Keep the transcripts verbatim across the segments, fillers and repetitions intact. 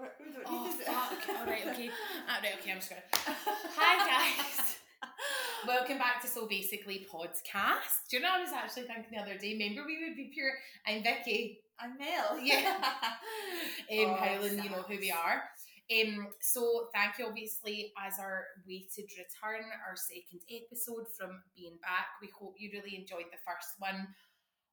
What, what do oh, fuck. All right, okay. All right, okay, I'm just going to... Hi, guys. Welcome back to So Basically Podcast. Do you know, I was actually thinking the other day, remember we would be pure... I'm Vicky. I'm Mel. Yeah. um, oh, Howlin', you know who we are. Um, so thank you, obviously, as our weighted return, our second episode from being back. We hope you really enjoyed the first one,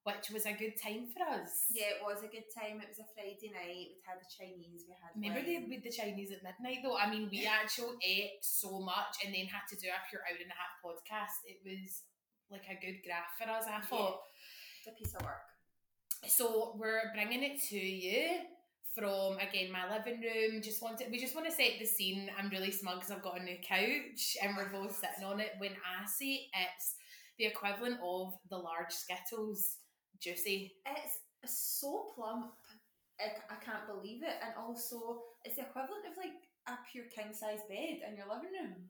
which was a good time for us. Yeah, it was a good time. It was a Friday night. We had the Chinese. We had Remember they with the Chinese at midnight, though? I mean, we actually ate so much and then had to do a pure hour and a half podcast. It was like a good graph for us, I thought. Yeah, it's a piece of work. So we're bringing it to you from, again, my living room. Just want to, we just want to set the scene. I'm really smug because I've got a new couch and we're both sitting on it. When I say it's the equivalent of the large Skittles... Juicy. It's so plump. I, I can't believe it. And also, it's the equivalent of like a pure king size bed in your living room.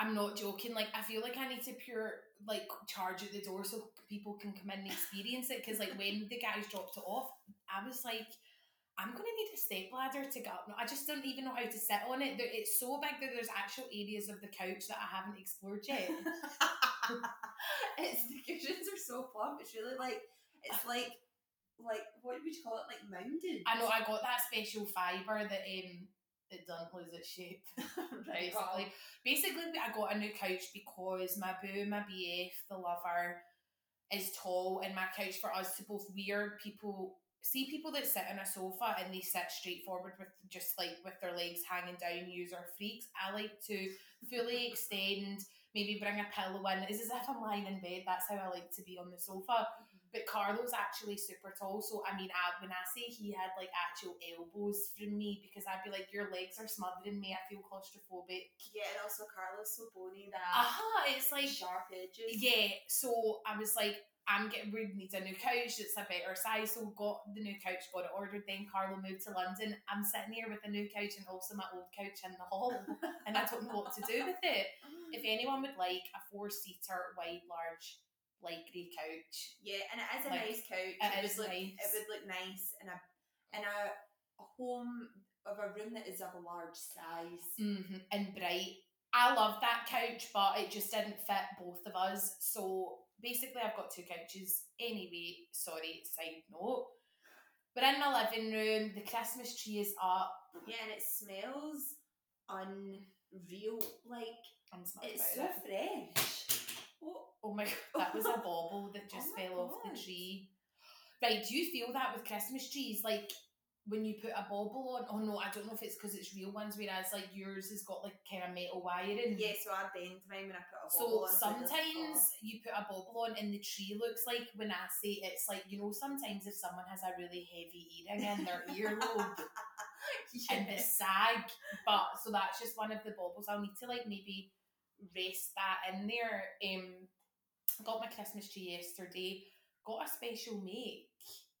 I'm not joking. Like, I feel like I need to pure like charge at the door so people can come in and experience it. Because like when the guys dropped it off, I was like, I'm gonna need a stepladder to get up. I just don't even know how to sit on it. It's so big that there's actual areas of the couch that I haven't explored yet. It's the cushions are so plump. It's really like. It's like, like what would you call it? Like mounded. I know. I got that special fibre that um it doesn't lose its shape. Right. Basically, wow. basically, I got a new couch because my boo, my B F, the lover, is tall, and my couch for us to both weird people see people that sit on a sofa and they sit straight forward with just like with their legs hanging down. Use our freaks. I like to fully extend. Maybe bring a pillow in. It's as if I'm lying in bed. That's how I like to be on the sofa. But Carlo's actually super tall, so I mean, I, when I say he had like actual elbows from me, because I'd be like, your legs are smothering me, I feel claustrophobic. Yeah, and also Carlo's so bony that uh-huh, it's like sharp edges. Yeah, so I was like, I'm getting, we need a new couch that's a better size, so got the new couch, got it ordered, then Carlo moved to London. I'm sitting here with a new couch and also my old couch in the hall, and I don't know what to do with it. If anyone would like a four-seater, wide, large, like grey couch. Yeah, and it is a like, nice couch. It, it is would look, nice. It would look nice in a in a home of a room that is of a large size. Mm-hmm. And bright. I love that couch, but it just didn't fit both of us. So basically, I've got two couches. Anyway, sorry, side note. We're in my living room. The Christmas tree is up. Yeah, and it smells unreal. Like, it's so it. fresh. Oh. Oh my god, that was a bauble that just oh fell god. off the tree. Right, do you feel that with Christmas trees? Like, when you put a bauble on, oh no, I don't know if it's because it's real ones, whereas like yours has got like kind of metal wiring. Yeah, so I bend mine when I put a bauble on. So sometimes you put a bauble on and the tree looks like, when I say it's like, you know, sometimes if someone has a really heavy earring in their earlobe yeah. and the sag, but so that's just one of the baubles. I'll need to like maybe rest that in there. Um, got my Christmas tree yesterday, got a special make.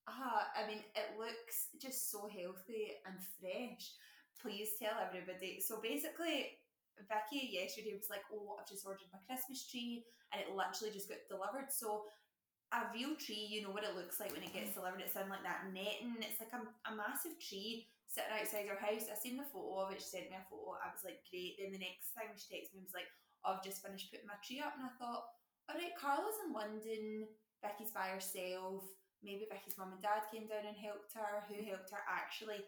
Ah, uh, I mean, it looks just so healthy and fresh. Please tell everybody. So basically, Vicky yesterday was like, oh, I've just ordered my Christmas tree, and it literally just got delivered. So a real tree, you know what it looks like when it gets delivered. It's in like that netting. It's like a, a massive tree sitting outside our house. I seen the photo of it. She sent me a photo. I was like, great. Then the next thing she texted me was like, oh, I've just finished putting my tree up, and I thought, alright, Carla's in London, Vicky's by herself, maybe Vicky's mum and dad came down and helped her, who helped her actually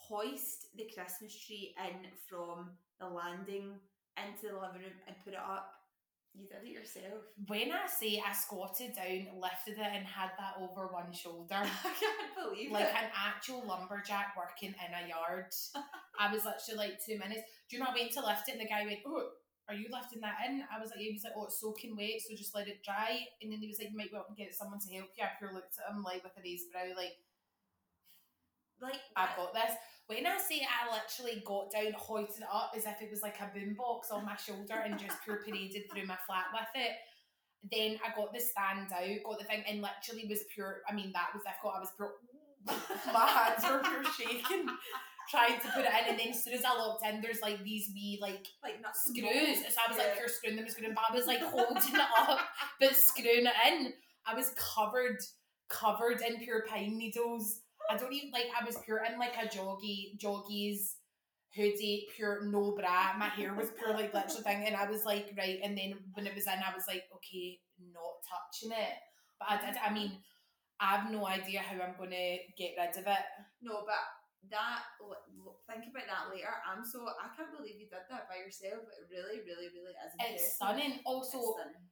hoist the Christmas tree in from the landing into the living room and put it up. You did it yourself. When I say I squatted down, lifted it and had that over one shoulder. I can't believe like it. Like an actual lumberjack working in a yard. I was literally like two minutes. Do you know I went to lift it and the guy went, oh, are you lifting that in? I was like, yeah. He was like, oh, it's soaking wet, so just let it dry. And then he was like, you might want to get someone to help you. I pure looked at him like with a raised brow, like, like I've got this. When I say I literally got down, hoisted it up as if it was like a boombox on my shoulder and just pure paraded through my flat with it. Then I got the stand out, got the thing, and literally was pure. I mean, that was difficult. I was pure. My hands were pure shaking. Trying to put it in, and then as soon as I locked in, there's like these wee like like not screws. So I was yeah. like, "You're screwing them, screwing." But I was like holding it up, but screwing it in. I was covered, covered in pure pine needles. I don't even like. I was pure in like a joggy, joggies, hoodie, pure no bra, my hair was pure like literally thing, and I was like, right, and then when it was in I was like, okay, not touching it, but I did. I mean, I have no idea how I'm going to get rid of it. No, but that, think about that later. I'm so, I can't believe you did that by yourself. It really, really, really is impressive. It's stunning. Also, it's stunning.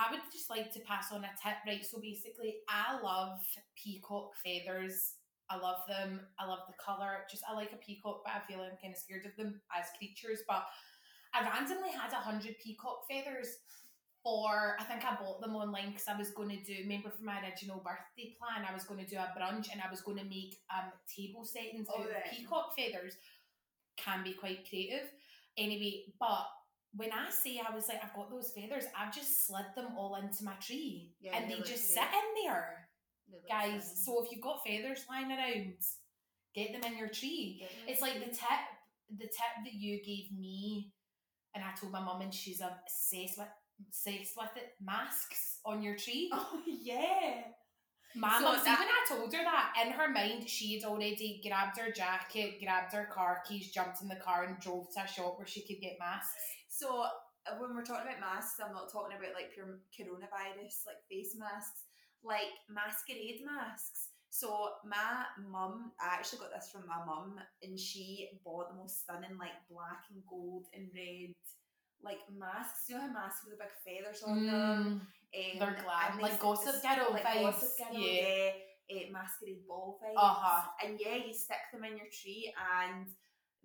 I would just like to pass on a tip, right? So basically, I love peacock feathers. I love them. I love the colour. Just, I like a peacock, but I feel like I'm kind of scared of them as creatures. But I randomly had one hundred peacock feathers. Or I think I bought them online because I was going to do, remember from my original birthday plan, I was going to do a brunch and I was going to make um table settings out of peacock feathers. Can be quite creative. Anyway, but when I say I was like, I've got those feathers, I've just slid them all into my tree. Yeah, and they just sit in there. Guys, so if you've got feathers lying around, get them in your tree. It's like the tip, the tip that you gave me, and I told my mum and she's obsessed with obsessed with it, masks on your tree. Oh yeah, my mum, so even I told her that, in her mind she had already grabbed her jacket, grabbed her car keys, jumped in the car and drove to a shop where she could get masks. So when we're talking about masks, I'm not talking about like pure coronavirus, like face masks, like masquerade masks. So my mum, I actually got this from my mum, and she bought the most stunning like black and gold and red like masks, you know how masks with the big feathers on mm, them, um, they're glam, like Gossip Girl like vibes, Gossip Girl, yeah, yeah uh, masquerade ball vibes, uh-huh. And yeah, you stick them in your tree, and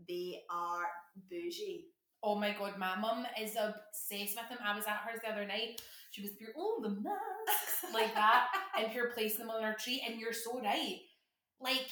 they are bougie. Oh my god, my mum is obsessed with them. I was at hers the other night. She was pure, oh the masks, like that, and pure placing them on her tree. And you're so right. Like,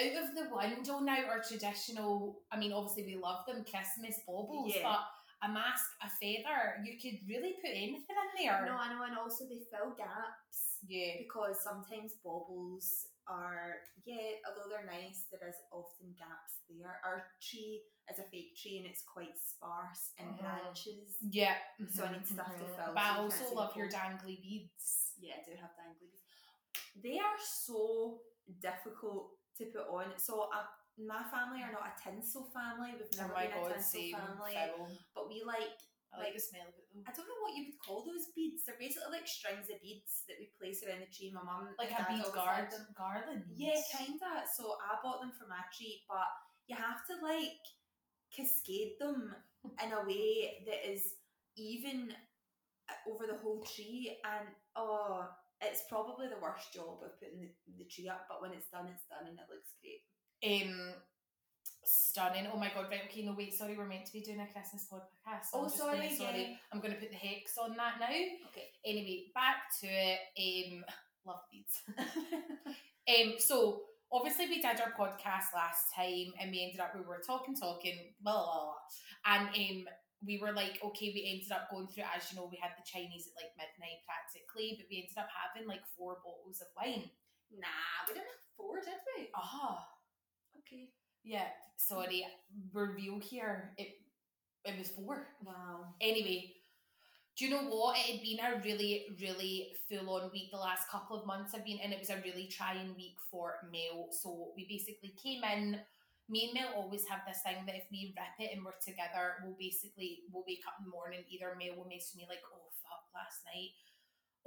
out of the window now are traditional. I mean, obviously we love them, Christmas baubles, yeah. But a mask, a feather, you could really put anything in there. No, I know, and also they fill gaps. Yeah. Because sometimes baubles are, yeah, although they're nice, there is often gaps there. Our tree is a fake tree and it's quite sparse in mm-hmm. branches. Yeah. Mm-hmm. So I need stuff mm-hmm. to fill. But so I also love your dangly beads. Yeah, I do have dangly beads. They are so difficult to put on. So I My family are not a tinsel family. We've never oh been God, a tinsel family. Film. But we like... I like, like the smell of it though. I don't know what you would call those beads. They're basically like strings of beads that we place around the tree. My mum... Like a bead garland? Garland? Yeah, kind of. So I bought them for my tree, but you have to like cascade them in a way that is even over the whole tree. And oh, it's probably the worst job of putting the, the tree up, but when it's done, it's done and it looks great. Um, stunning. Oh my god, right, okay, no wait, sorry, we're meant to be doing a Christmas podcast. So oh, I'm sorry, gonna, sorry. Yeah. I'm going to put the hex on that now. Okay. Anyway, back to it. Um, love beads. um, so, obviously we did our podcast last time and we ended up, we were talking, talking, blah, blah, blah. And um, we were like, okay, we ended up going through, as you know, we had the Chinese at like midnight practically, but we ended up having like four bottles of wine. Nah, we didn't have four, did we? Ah. Uh-huh. Okay. Yeah, sorry, we're real here. It it was four. Wow. Anyway, do you know what? It had been a really, really full-on week. The last couple of months I've been in, it was a really trying week for Mel. So we basically came in. Me and Mel always have this thing that if we rip it and we're together, we'll basically, we'll wake up in the morning, either Mel will message me like, oh, fuck, last night.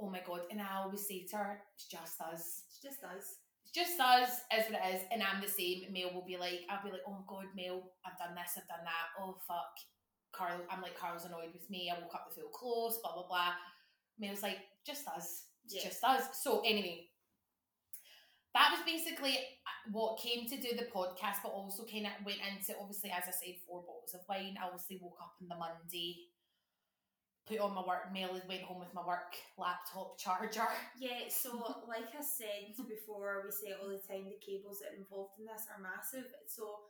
Oh, my God. And I always say to her, it's just us. It's just us. Just us, is what it is, and I'm the same. Mel will be like, I'll be like, oh god, Mel, I've done this, I've done that, oh fuck, Carl, I'm like, Carl's annoyed with me, I woke up with full clothes, blah, blah, blah. Mel's like, just us, it's yeah. just us. So anyway, that was basically what came to do the podcast, but also kind of went into, obviously, as I said, four bottles of wine. I obviously woke up on the Monday, put on my work, Mel went home with my work laptop charger. Yeah, so like I said before, we say it all the time, the cables that are involved in this are massive. So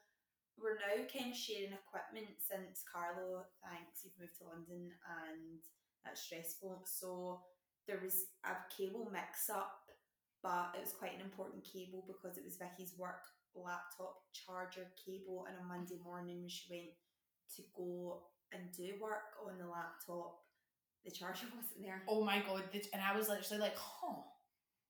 we're now kind of sharing equipment since Carlo, thanks, you've moved to London and that's stressful. So there was a cable mix up, but it was quite an important cable because it was Vicky's work laptop charger cable, and on Monday morning she went to go and do work on the laptop. The charger wasn't there. Oh my god, and I was literally like, huh,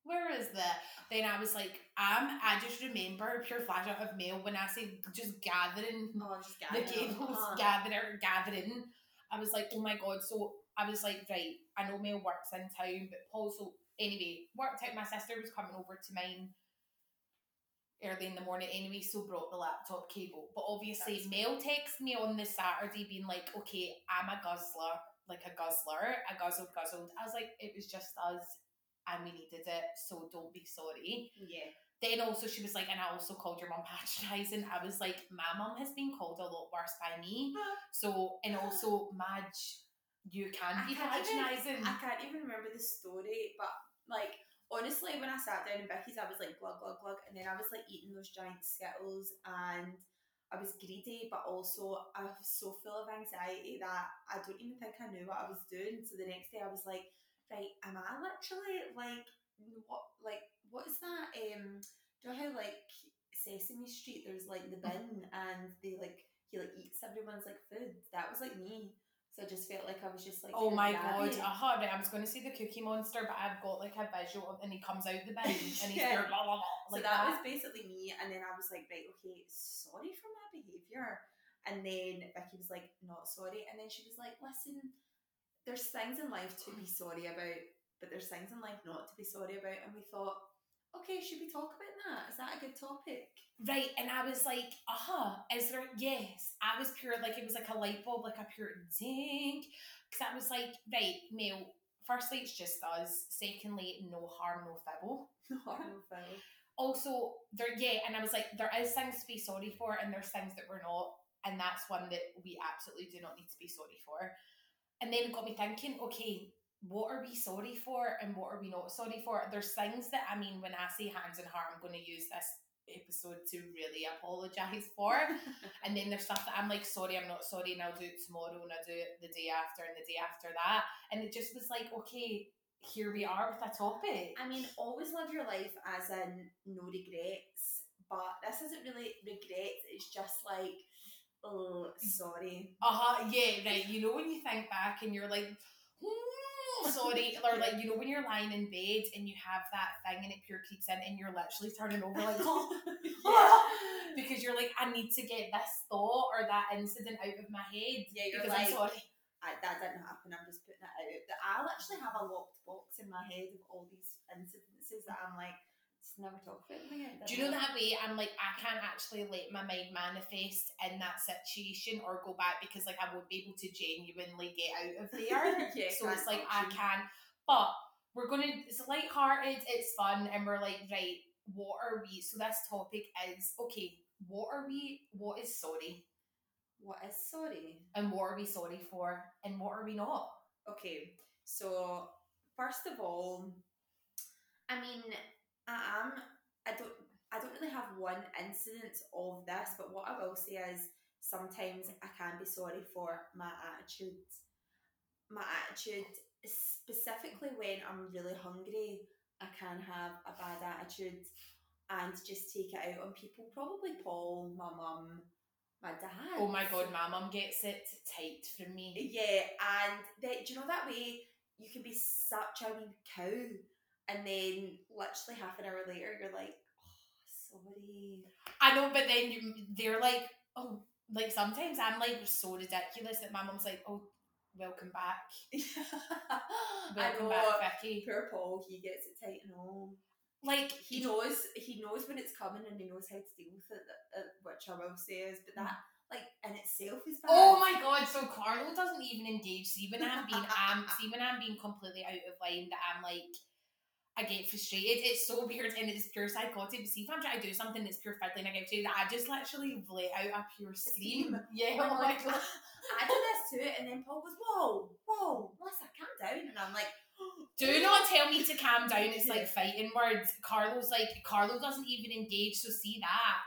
where is that? Then I was like, um, I just remember pure flash out of mail when I say just gathering, oh, just gathering. the cables, oh. gathering, gathering. I was like, oh my God. So I was like, right, I know Mel works in town, but Paul, so anyway, worked out my sister was coming over to mine early in the morning anyway, so brought the laptop cable. But obviously, That's Mel texted me on the Saturday being like, okay, I'm a guzzler, like a guzzler, a guzzled, guzzled. I was like, it was just us and we needed it, so don't be sorry. Yeah. Then also she was like, and I also called your mum patronising. I was like, my mum has been called a lot worse by me. So, and also, Madge, you can I be patronising. I can't even remember the story, but like, honestly, when I sat down in Vicky's, I was like, glug, glug, glug, and then I was like eating those giant Skittles, and I was greedy, but also I was so full of anxiety that I don't even think I knew what I was doing. So the next day I was like, right, am I literally, like, what, like, what is that, um, do you know how, like, Sesame Street, there's, like, the bin, and they, like, he, like, eats everyone's, like, food? That was, like, me. So I just felt like I was just like, oh my God, uh-huh, right, I was going to say the Cookie Monster, but I've got like a visual of, and he comes out the bin and he's yeah. there, blah, blah, blah. Like so that, that was basically me. And then I was like, right, okay, sorry for my behaviour. And then Vicky was like, not sorry. And then she was like, listen, there's things in life to be sorry about, but there's things in life not to be sorry about. And we thought, okay, should we talk about that? Is that a good topic? Right, and I was like, uh-huh, is there, yes. I was pure, like, it was like a light bulb, like a pure ding. Because I was like, right, Mel, firstly, it's just us. Secondly, no harm, no foul. No harm, no foul. Also, there, yeah, and I was like, there is things to be sorry for, and there's things that we're not, and that's one that we absolutely do not need to be sorry for. And then it got me thinking, okay, what are we sorry for and what are we not sorry for? There's things that, I mean, when I say hands and heart, I'm going to use this episode to really apologise for. And then there's stuff that I'm like, sorry, I'm not sorry, and I'll do it tomorrow, and I'll do it the day after, and the day after that. And it just was like, okay, here we are with a topic. I mean, always live your life as in no regrets, but this isn't really regrets, it's just like, oh, sorry. Uh-huh, yeah, right. You know when you think back and you're like, sorry, or like, you know, when you're lying in bed and you have that thing and it pure creeps in and you're literally turning over like, oh, yeah. Because you're like, I need to get this thought or that incident out of my head. Yeah, you're because like, I'm sorry. I, that didn't happen, I'm just putting it out. I'll actually have a locked box in my head of all these incidences that I'm like, it's never talked about me. Do you know that way I'm like, I can't actually let my mind manifest in that situation or go back because like I won't be able to genuinely get out of there. Yeah, so it's like I can, but we're gonna, it's lighthearted, it's fun, and we're like, right, what are we? So this topic is, okay, what are we? What is sorry? What is sorry? And what are we sorry for? And what are we not? Okay, so first of all, I mean. I am, I don't, I don't really have one incident of this, but what I will say is sometimes I can be sorry for my attitude. My attitude, specifically when I'm really hungry, I can have a bad attitude and just take it out on people, probably Paul, my mum, my dad. Oh my God, my mum gets it tight from me. Yeah, and they, do you know that way you can be such a wee cow? And then, literally half an hour later, you're like, oh, sorry. I know, but then you, they're like, oh, like sometimes I'm like so ridiculous that my mum's like, oh, welcome back. welcome I know, back, Vicky. Poor Paul, he gets it tight and all. Like, he knows, he knows when it's coming and he knows how to deal with it, which I will say is, but that, like, in itself is bad. Oh my God, so Carlo doesn't even engage. See, when I'm being, I'm, see, when I'm being completely out of line that I'm like, I get frustrated. It's so weird and it's pure psychotic. But see, if I'm trying to do something that's pure fiddling, I get frustrated. I just literally let out a pure scream. Yeah, oh my God. I do this too, and then Paul goes, whoa, whoa, Melissa, calm down. And I'm like, do not tell me to calm down. It's like fighting words. Carlo's like, Carlo doesn't even engage. So see that.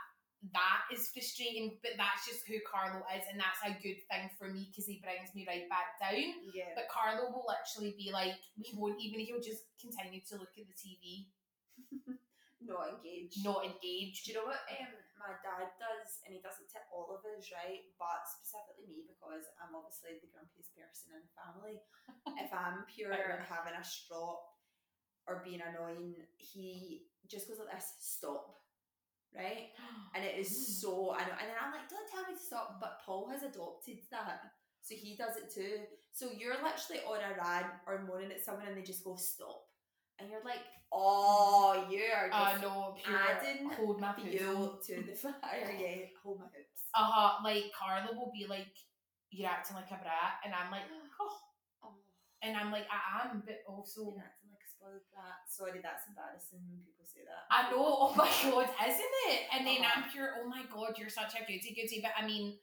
That is frustrating, but that's just who Carlo is, and that's a good thing for me because he brings me right back down. Yeah. But Carlo will literally be like, we won't even, he'll just continue to look at the T V. Not engaged. Not engaged. Do you know what um, my dad does, and he doesn't tip all of us, right? But specifically me, because I'm obviously the grumpiest person in the family. If I'm pure having a strop, or being annoying, he just goes like this, stop, right? And it is so, and then I'm like, don't tell me to stop, but Paul has adopted that, so he does it too. So you're literally on a rant or moaning at someone and they just go, stop. And you're like, oh, you're just uh, no, pure, adding hold my fuel to the fire. Yeah, hold my hoops. Uh-huh, like Carla will be like, you're acting like a brat, and I'm like, oh. oh. And I'm like, I am, but also... You're acting like a spoiled brat. Sorry, that's embarrassing when people say that. I know, oh my God, isn't it? And then uh-huh. I'm pure, oh my God, you're such a goody-goody. But I mean,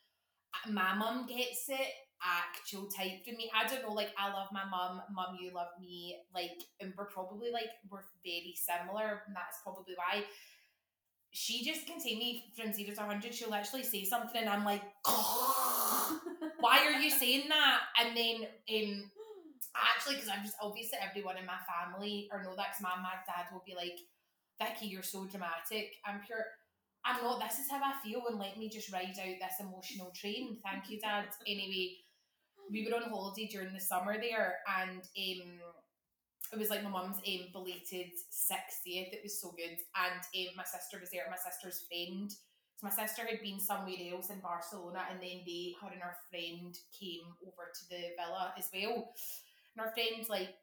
my mum gets it. Actual type for me. I don't know, like, I love my mum, mum, you love me, like, and we're probably, like, we're very similar, and that's probably why. She just can take me from zero to one hundred, she'll actually say something, and I'm like, oh, why are you saying that? And then, um, actually, because I'm just, obviously, everyone in my family, or no, that's my, my dad will be like, Vicky, you're so dramatic, I'm pure... I'm not, this is how I feel, and let me just ride out this emotional train. Thank you, Dad. Anyway, we were on holiday during the summer there, and um, it was like my mum's um, belated sixtieth. It was so good. And um, my sister was there, my sister's friend. So my sister had been somewhere else in Barcelona, and then they, her and her friend came over to the villa as well. And her friend, like,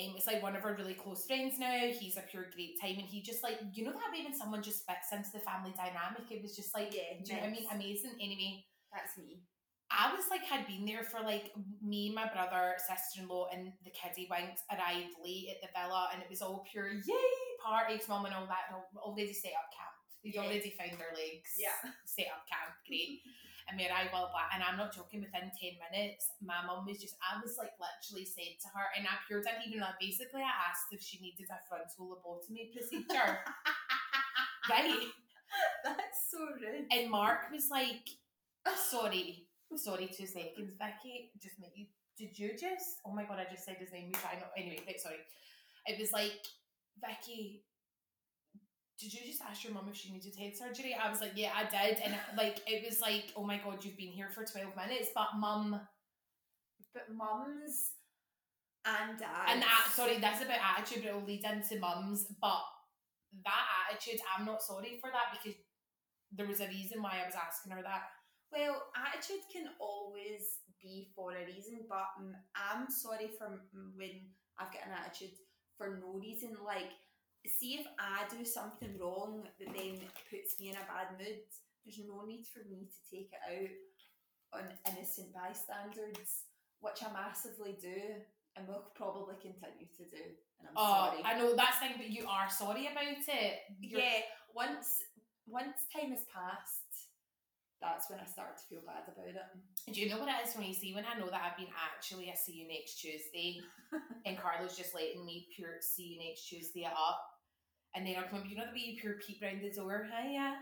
Um, it's like one of our really close friends now. He's a pure great time, and he just like, you know that way when someone just fits into the family dynamic, it was just like, yeah, do you nice. know what I mean? Amazing. Anyway, that's me. I was like, had been there for like, me, my brother, sister-in-law, and the kiddie winks arrived late at the villa, and it was all pure yay parties, mum and all that, and already set up camp. They'd yeah. already found their legs. Yeah, set up camp, great. And we arrived well back, and I'm not joking, within ten minutes, my mum was just, I was like literally said to her, and I pure didn't even know, basically I asked if she needed a frontal lobotomy procedure. Right? That's so rude. And Mark was like, sorry, sorry, two seconds, Vicky, just make you, did you just, oh my God, I just said his name, we try not, anyway, right, sorry. It was like, Vicky, did you just ask your mum if she needed head surgery? I was like, yeah, I did. And like, it was like, oh my God, you've been here for twelve minutes. But mum, but mums and dads. And that, sorry, that's about attitude, but it'll lead into mums. But that attitude, I'm not sorry for that, because there was a reason why I was asking her that. Well, attitude can always be for a reason, but I'm sorry for when I've got an attitude for no reason. Like, see if I do something wrong that then puts me in a bad mood, there's no need for me to take it out on innocent bystanders, which I massively do, and will probably continue to do, and I'm oh, sorry. I know, that's the thing, but you are sorry about it. You're... Yeah, once once time has passed, that's when I start to feel bad about it. Do you know what it is for me? See, when I know that I've been actually, I see you next Tuesday, and Carla's just letting me pure see you next Tuesday up, and then I come, you know the way you pure peep round the door, hiya,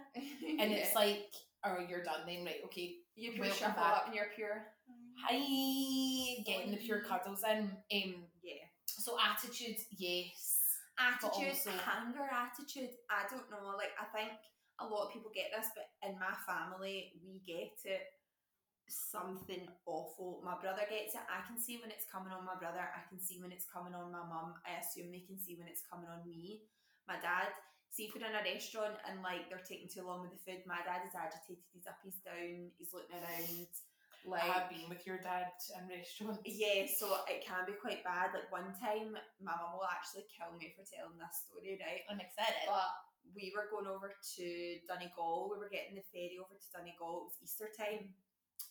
and yeah. It's like, oh, you're done then, right? Okay, you pure shuffle up and you're pure, hi, getting the pure cuddles in. Um, yeah. So attitude, yes. Attitude, also, anger, attitude. I don't know. Like I think a lot of people get this, but in my family we get it. Something awful. My brother gets it. I can see when it's coming on my brother. I can see when it's coming on my mum. I assume they can see when it's coming on me. My dad, see if we're in a restaurant and like they're taking too long with the food, my dad is agitated, he's up, he's down, he's looking around. Like, I have been with your dad in restaurants. Yeah, so it can be quite bad. Like one time, my mum will actually kill me for telling this story, right? I'm excited. But we were going over to Donegal, we were getting the ferry over to Donegal, it was Easter time,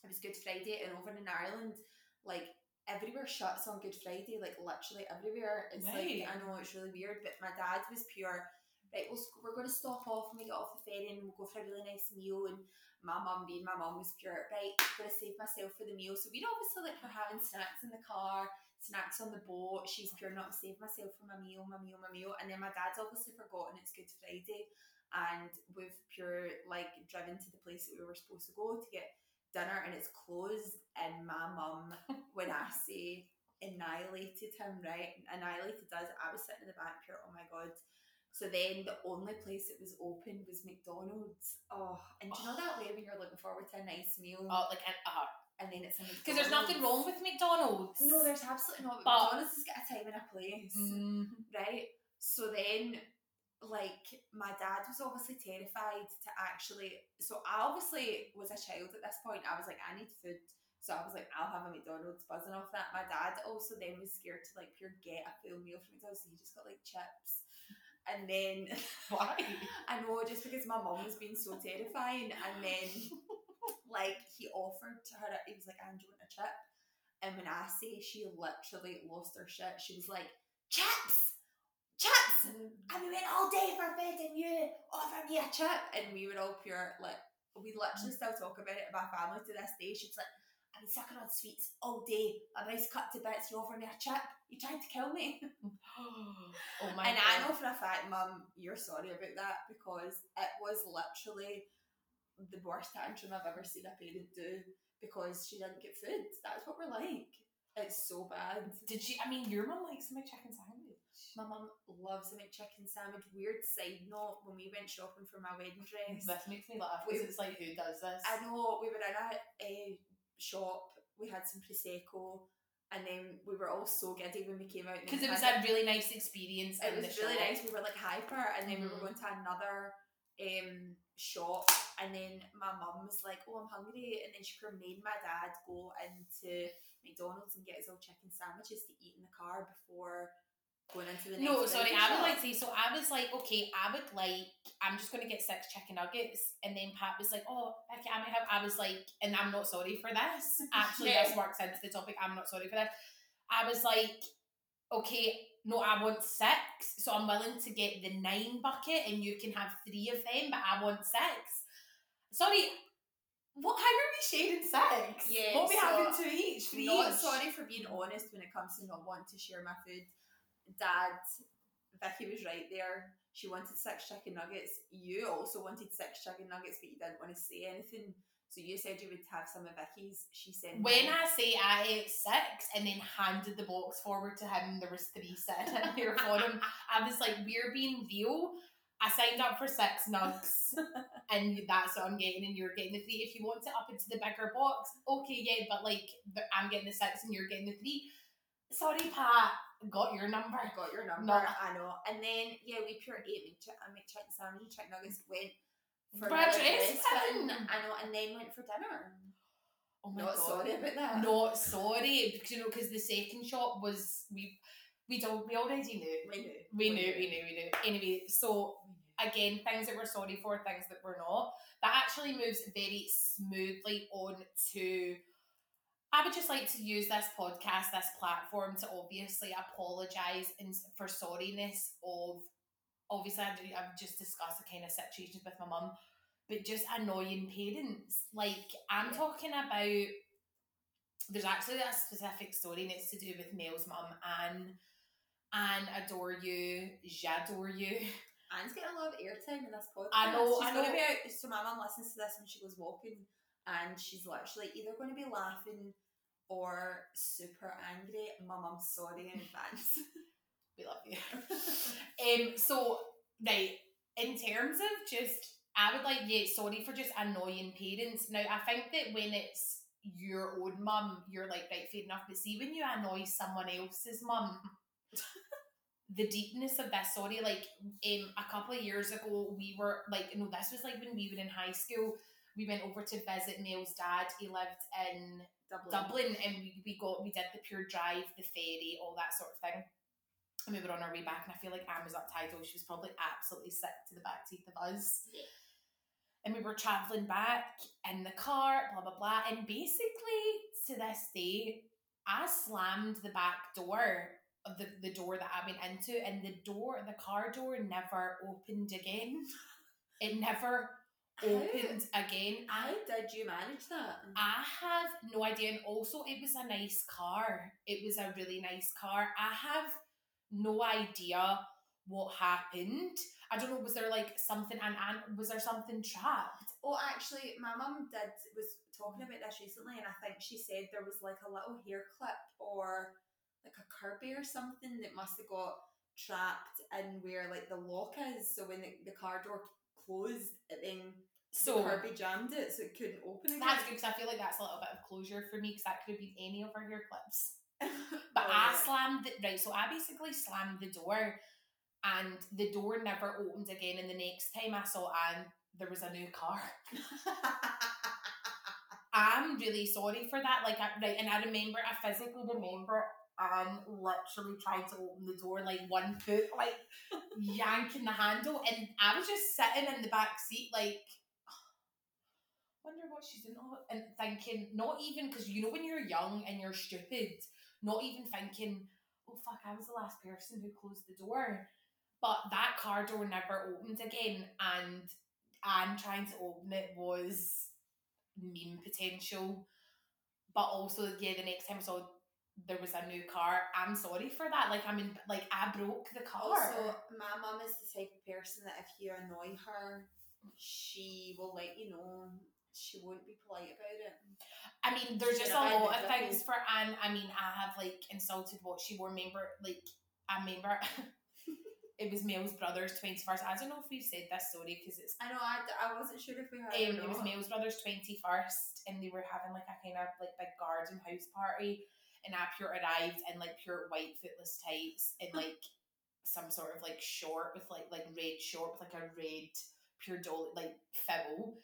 it was Good Friday, and over in Ireland, like, everywhere shuts on Good Friday, like literally everywhere. It's right. Like, I know it's really weird, but my dad was pure, right, we'll, we're going to stop off when we get off the ferry and we'll go for a really nice meal. And my mum, being my mum, was pure, right, I'm going to save myself for the meal. So we'd obviously, like, we're having snacks in the car, snacks on the boat. She's pure, not save myself for my meal, my meal, my meal. And then my dad's obviously forgotten it's Good Friday. And we've pure, like, driven to the place that we were supposed to go to get dinner, and it's closed, and my mum, when I say annihilated him, right, annihilated us, I was sitting in the back here, oh my God. So then the only place that was open was McDonald's. Oh, and do you know that way when you're looking forward to a nice meal? Oh, like an, uh, and then it's a McDonald's. Because there's nothing wrong with McDonald's. No, there's absolutely not. But McDonald's has got a time and a place, mm. right? So then, like, my dad was obviously terrified to actually... So I obviously was a child at this point. I was like, I need food. So I was like, I'll have a McDonald's, buzzing off that. My dad also then was scared to, like, pure get a full meal from McDonald's, so he just got, like, chips. And then... Why? I know, just because my mum was being so terrifying. And then, like, he offered to her... He was like, Andrew, want a chip? And when I say she literally lost her shit, she was like, chips! Chips! And we went all day for food and you offered me a chip. And we were all pure, like... We literally still talk about it in my family to this day. She was like, I've been sucking on sweets all day. My mouth's cut to bits. You offer me a chip. You're trying to kill me. Oh my and God. I know for a fact, Mum, you're sorry about that, because it was literally the worst tantrum I've ever seen a parent do, because she didn't get food. That's what we're like. It's so bad. Did she? I mean, your mum likes a McChicken sandwich. My mum loves a McChicken sandwich. Weird side note, when we went shopping for my wedding dress. This makes me laugh, because it's like, who does this? I know. We were in a... Uh, shop, we had some Prosecco, and then we were all so giddy when we came out, because it was a really nice experience. It was really nice. We were like hyper, and then mm. we were going to another um shop, and then my mum was like, oh, I'm hungry, and then she made my dad go into McDonald's and get us all chicken sandwiches to eat in the car before going into the next no sorry shop. I would like to say, so I was like, okay, I would like, I'm just going to get six chicken nuggets, and then Pat was like, oh, Becky, I might have, I was like, and I'm not sorry for this, actually. Yeah. This works into the topic, I'm not sorry for this. I was like, okay, no, I want six, so I'm willing to get the nine bucket, and you can have three of them, but I want six. Sorry, what, how are we sharing six? Yeah, what we so having to each? For not each? Sorry for being honest when it comes to not wanting to share my food. Dad, Vicky was right there. She wanted six chicken nuggets. You also wanted six chicken nuggets, but you didn't want to say anything. So you said you would have some of Vicky's. She said, when I say I ate six and then handed the box forward to him, there was three sitting there for him. I was like, we're being real. I signed up for six nugs, and that's what I'm getting, and you're getting the three. If you want it up into the bigger box, okay, yeah, but like, I'm getting the six and you're getting the three. Sorry, Pat. Got your number. Got your number. No. I know. And then, yeah, we pure ate McChicken sandwich, chicken nuggets, went for breakfast. I know, and then went for dinner. Oh my Not God. Sorry about that. Not sorry, because you know, because the second shop was we, we don't, we already knew. We knew. We, we knew, knew. We knew. We knew. Anyway, so again, things that we're sorry for, things that we're not. That actually moves very smoothly on to. I would just like to use this podcast, this platform, to obviously apologise for sorriness of, obviously I've just discussed the kind of situations with my mum, but just annoying parents. Like, I'm yeah. talking about, there's actually a specific story, and it's to do with Mel's mum, Anne. Anne, adore you, j'adore you. Anne's getting a lot of airtime in this podcast. I know, She's I know. Be out, so my mum listens to this when she goes walking, and she's literally either going to be laughing or super angry. Mum, I'm sorry in advance. We love you. um, so, right, in terms of just, I would like, yeah, sorry for just annoying parents. Now, I think that when it's your own mum, you're like, right, fair enough. But see, when you annoy someone else's mum, the deepness of this, sorry, like, um, a couple of years ago, we were, like, no, this was like when we were in high school. We went over to visit Mel's dad. He lived in Dublin, Dublin and we, we got we did the pure drive, the ferry, all that sort of thing. And we were on our way back, and I feel like Anne was uptight. She was probably absolutely sick to the back teeth of us. Yeah. And we were travelling back in the car, blah, blah, blah. And basically, to this day, I slammed the back door, of the, the door that I went into, and the door, the car door never opened again. It never opened How? again. How did you manage that? I have no idea. And also, it was a nice car. It was a really nice car. I have no idea what happened. I don't know. Was there like something? And, and was there something trapped? Oh, actually, my mum did was talking about this recently, and I think she said there was like a little hair clip or like a Kirby or something that must have got trapped in where like the lock is. So when the, the car door closed, it then So Kirby jammed it so it couldn't open again. That's good, because I feel like that's a little bit of closure for me, because that could have been any of our hair clips. But oh, I yeah. slammed it, right, so I basically slammed the door, and the door never opened again, and the next time I saw Anne, there was a new car. I'm really sorry for that, like, I, right, and I remember, I physically remember Anne literally trying to open the door, like, one foot, like, yanking the handle, and I was just sitting in the back seat, like, wonder what she's doing, and thinking, not even, because you know when you're young and you're stupid, not even thinking, oh fuck, I was the last person who closed the door. But that car door never opened again, and Anne trying to open it was meme potential. But also, yeah, the next time I saw there was a new car, I'm sorry for that. Like, I mean, like, I broke the car. Also, my mum is the type of person that if you annoy her, she will let you know. She won't be polite about it. I mean, there's just, you know, a lot of things for Anne. I mean, I have, like, insulted what she wore. Remember, like, I remember it was Mel's brother's twenty-first. I don't know if we've said this story, because it's... I know, I, I wasn't sure if we had um, it. It was Mel's brother's twenty-first, and they were having, like, a kind of, like, big garden house party, and I pure arrived in, like, pure white footless tights, and, like, some sort of, like, short with, like, like red short with, like, a red pure doll, like, fibble.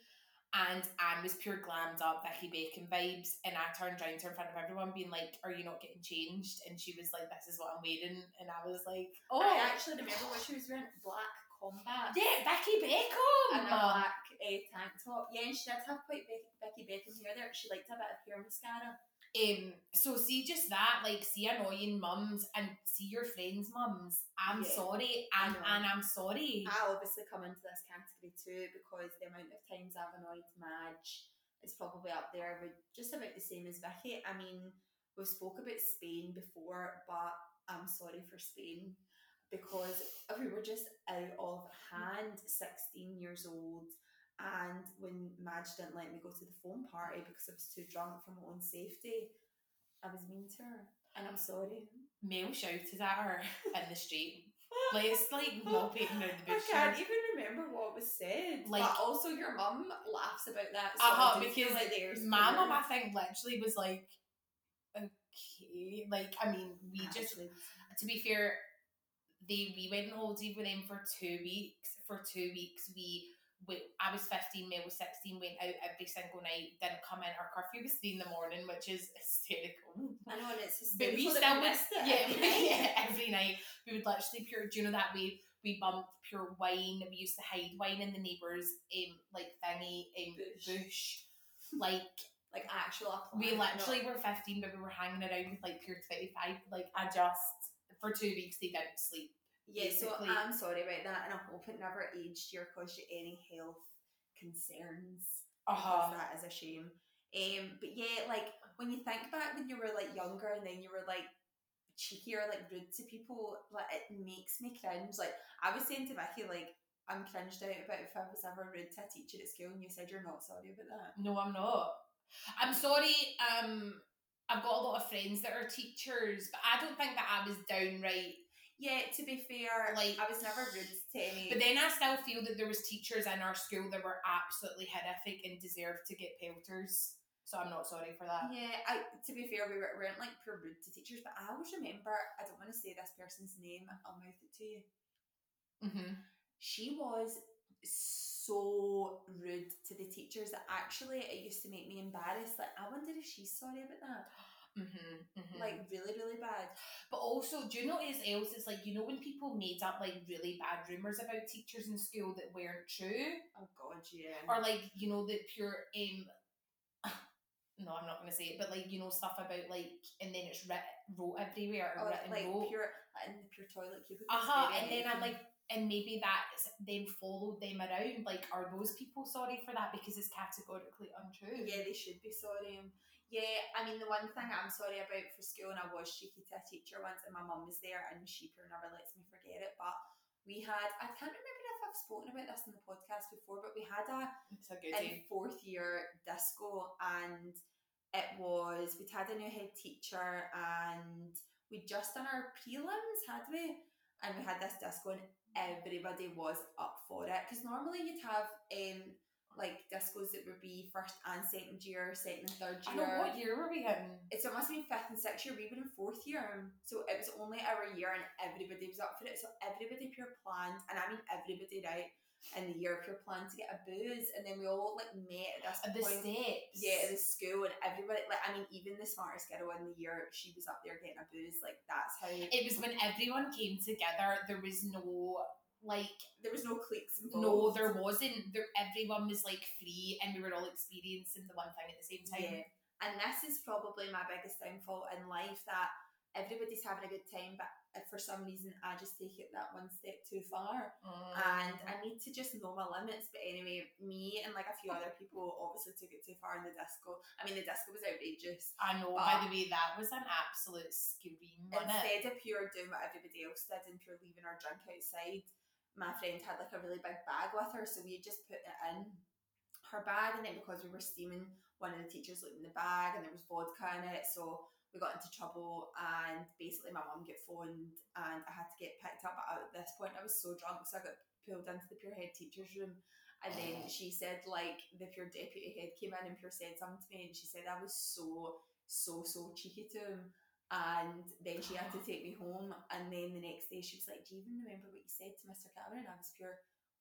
And Anne was pure glammed up, Vicky Bacon vibes, and I turned round to her in front of everyone being like, are you not getting changed? And she was like, this is what I'm wearing, and I was like, oh. I actually remember what she was wearing, black combat. Yeah, Vicky Bacon! And a black uh, tank top. Yeah, and she did have quite Vicky Be- Bacon hair there, she liked a bit of hair mascara. Um, so see just that, like, see annoying mums and see your friends' mums. I'm yeah, sorry, and, and I'm sorry. I obviously come into this category too, because the amount of times I've annoyed Madge is probably up there with just about the same as Vicky. I mean, we've spoke about Spain before, but I'm sorry for Spain, because we were just out of hand, sixteen years old. And when Madge didn't let me go to the phone party because I was too drunk for my own safety, I was mean to her, and I'm sorry. Mel shouted at her in the street. Let's, like, not be ignoring the bush. I can't even remember what was said. Like, but also your mum laughs about that. So uh-huh, because like my mum, I think, literally was like, okay. Like, I mean, we Absolutely. just, to be fair, they we went on holiday with them for two weeks. For two weeks, we... I was fifteen, Mel was sixteen, went out every single night, didn't come in. Our curfew was three in the morning, which is hysterical. I know, and it's hysterical. But we still missed it. Yeah, every, yeah, every night. We would literally pure, do you know that way? We bumped pure wine. We used to hide wine in the neighbours' um, like thingy, um, bush. bush. Like, like actual apple. We literally were fifteen, but we were hanging around with like pure twenty-five. Like, I just, for two weeks, they didn't sleep. Yeah, basically. So I'm sorry about that, and I hope it never aged you or caused you any health concerns. Uh-huh. Because that is a shame. Um, but yeah, like, when you think back when you were, like, younger, and then you were, like, cheeky or, like, rude to people, like, it makes me cringe. Like, I was saying to Vicky, like, I'm cringed out about if I was ever rude to a teacher at school, and you said you're not sorry about that. No, I'm not. I'm sorry, um, I've got a lot of friends that are teachers, but I don't think that I was downright... Yeah, to be fair, like, I was never rude to any. But then I still feel that there was teachers in our school that were absolutely horrific and deserved to get pelters. So I'm not sorry for that. Yeah, I, to be fair, we weren't like pure rude to teachers, but I always remember, I don't want to say this person's name, I'll mouth it to you. Mm-hmm. She was so rude to the teachers that actually it used to make me embarrassed. Like, I wonder if she's sorry about that. Mm-hmm, mm-hmm. Like, really, really bad. But also, do you know what else? It's like, you know when people made up, like, really bad rumours about teachers in school that weren't true? Oh, God, yeah. Or, like, you know, the pure, um, no, I'm not going to say it, but, like, you know, stuff about, like, and then it's writ- wrote everywhere. Or oh, written like, wrote. Pure, in the pure toilet cubicle. Uh-huh, and then I'm like, and maybe that's then followed them around. Like, are those people sorry for that? Because it's categorically untrue. Yeah, they should be sorry. Yeah, I mean, the one thing I'm sorry about for school, and I was cheeky to a teacher once, and my mum was there, and she pure never lets me forget it, but we had, I can't remember if I've spoken about this in the podcast before, but we had a, it's a in fourth year disco, and it was, we'd had a new head teacher, and we'd just done our prelims, had we? And we had this disco, and everybody was up for it, because normally you'd have... um. like discos that would be first and second year, second and third year. I know, what year were we in? It's, it must have been fifth and sixth year. We were in fourth year, so it was only our year, and everybody was up for it. So everybody pure planned, and I mean everybody, right? In the year, pure planned to get a booze, and then we all like met at this at the point. Steps. Yeah, at the school, and everybody, like, I mean, even the smartest girl in the year, she was up there getting a booze. Like, that's how it was when everyone came together. There was no. Like, there was no cliques involved. No, there wasn't. There, everyone was like free, and we were all experiencing the one thing at the same time. Yeah. And this is probably my biggest downfall in life, that everybody's having a good time, but if for some reason I just take it that one step too far. Mm. And I need to just know my limits. But anyway, me and like a few other people obviously took it too far in the disco. I mean, the disco was outrageous. I know, by the way, that was an absolute scream. Instead of pure doing what everybody else did and pure leaving our drink outside, my friend had like a really big bag with her, so we had just put it in her bag, and then because we were steaming, one of the teachers looked in the bag and there was vodka in it, so we got into trouble, and basically my mum got phoned and I had to get picked up. But at this point I was so drunk, so I got pulled into the pure head teacher's room, and then she said, like, the pure deputy head came in and pure said something to me, and she said I was so so so cheeky to him. And then she had to take me home, and then the next day she was like, do you even remember what you said to Mister Cameron? And I was pure,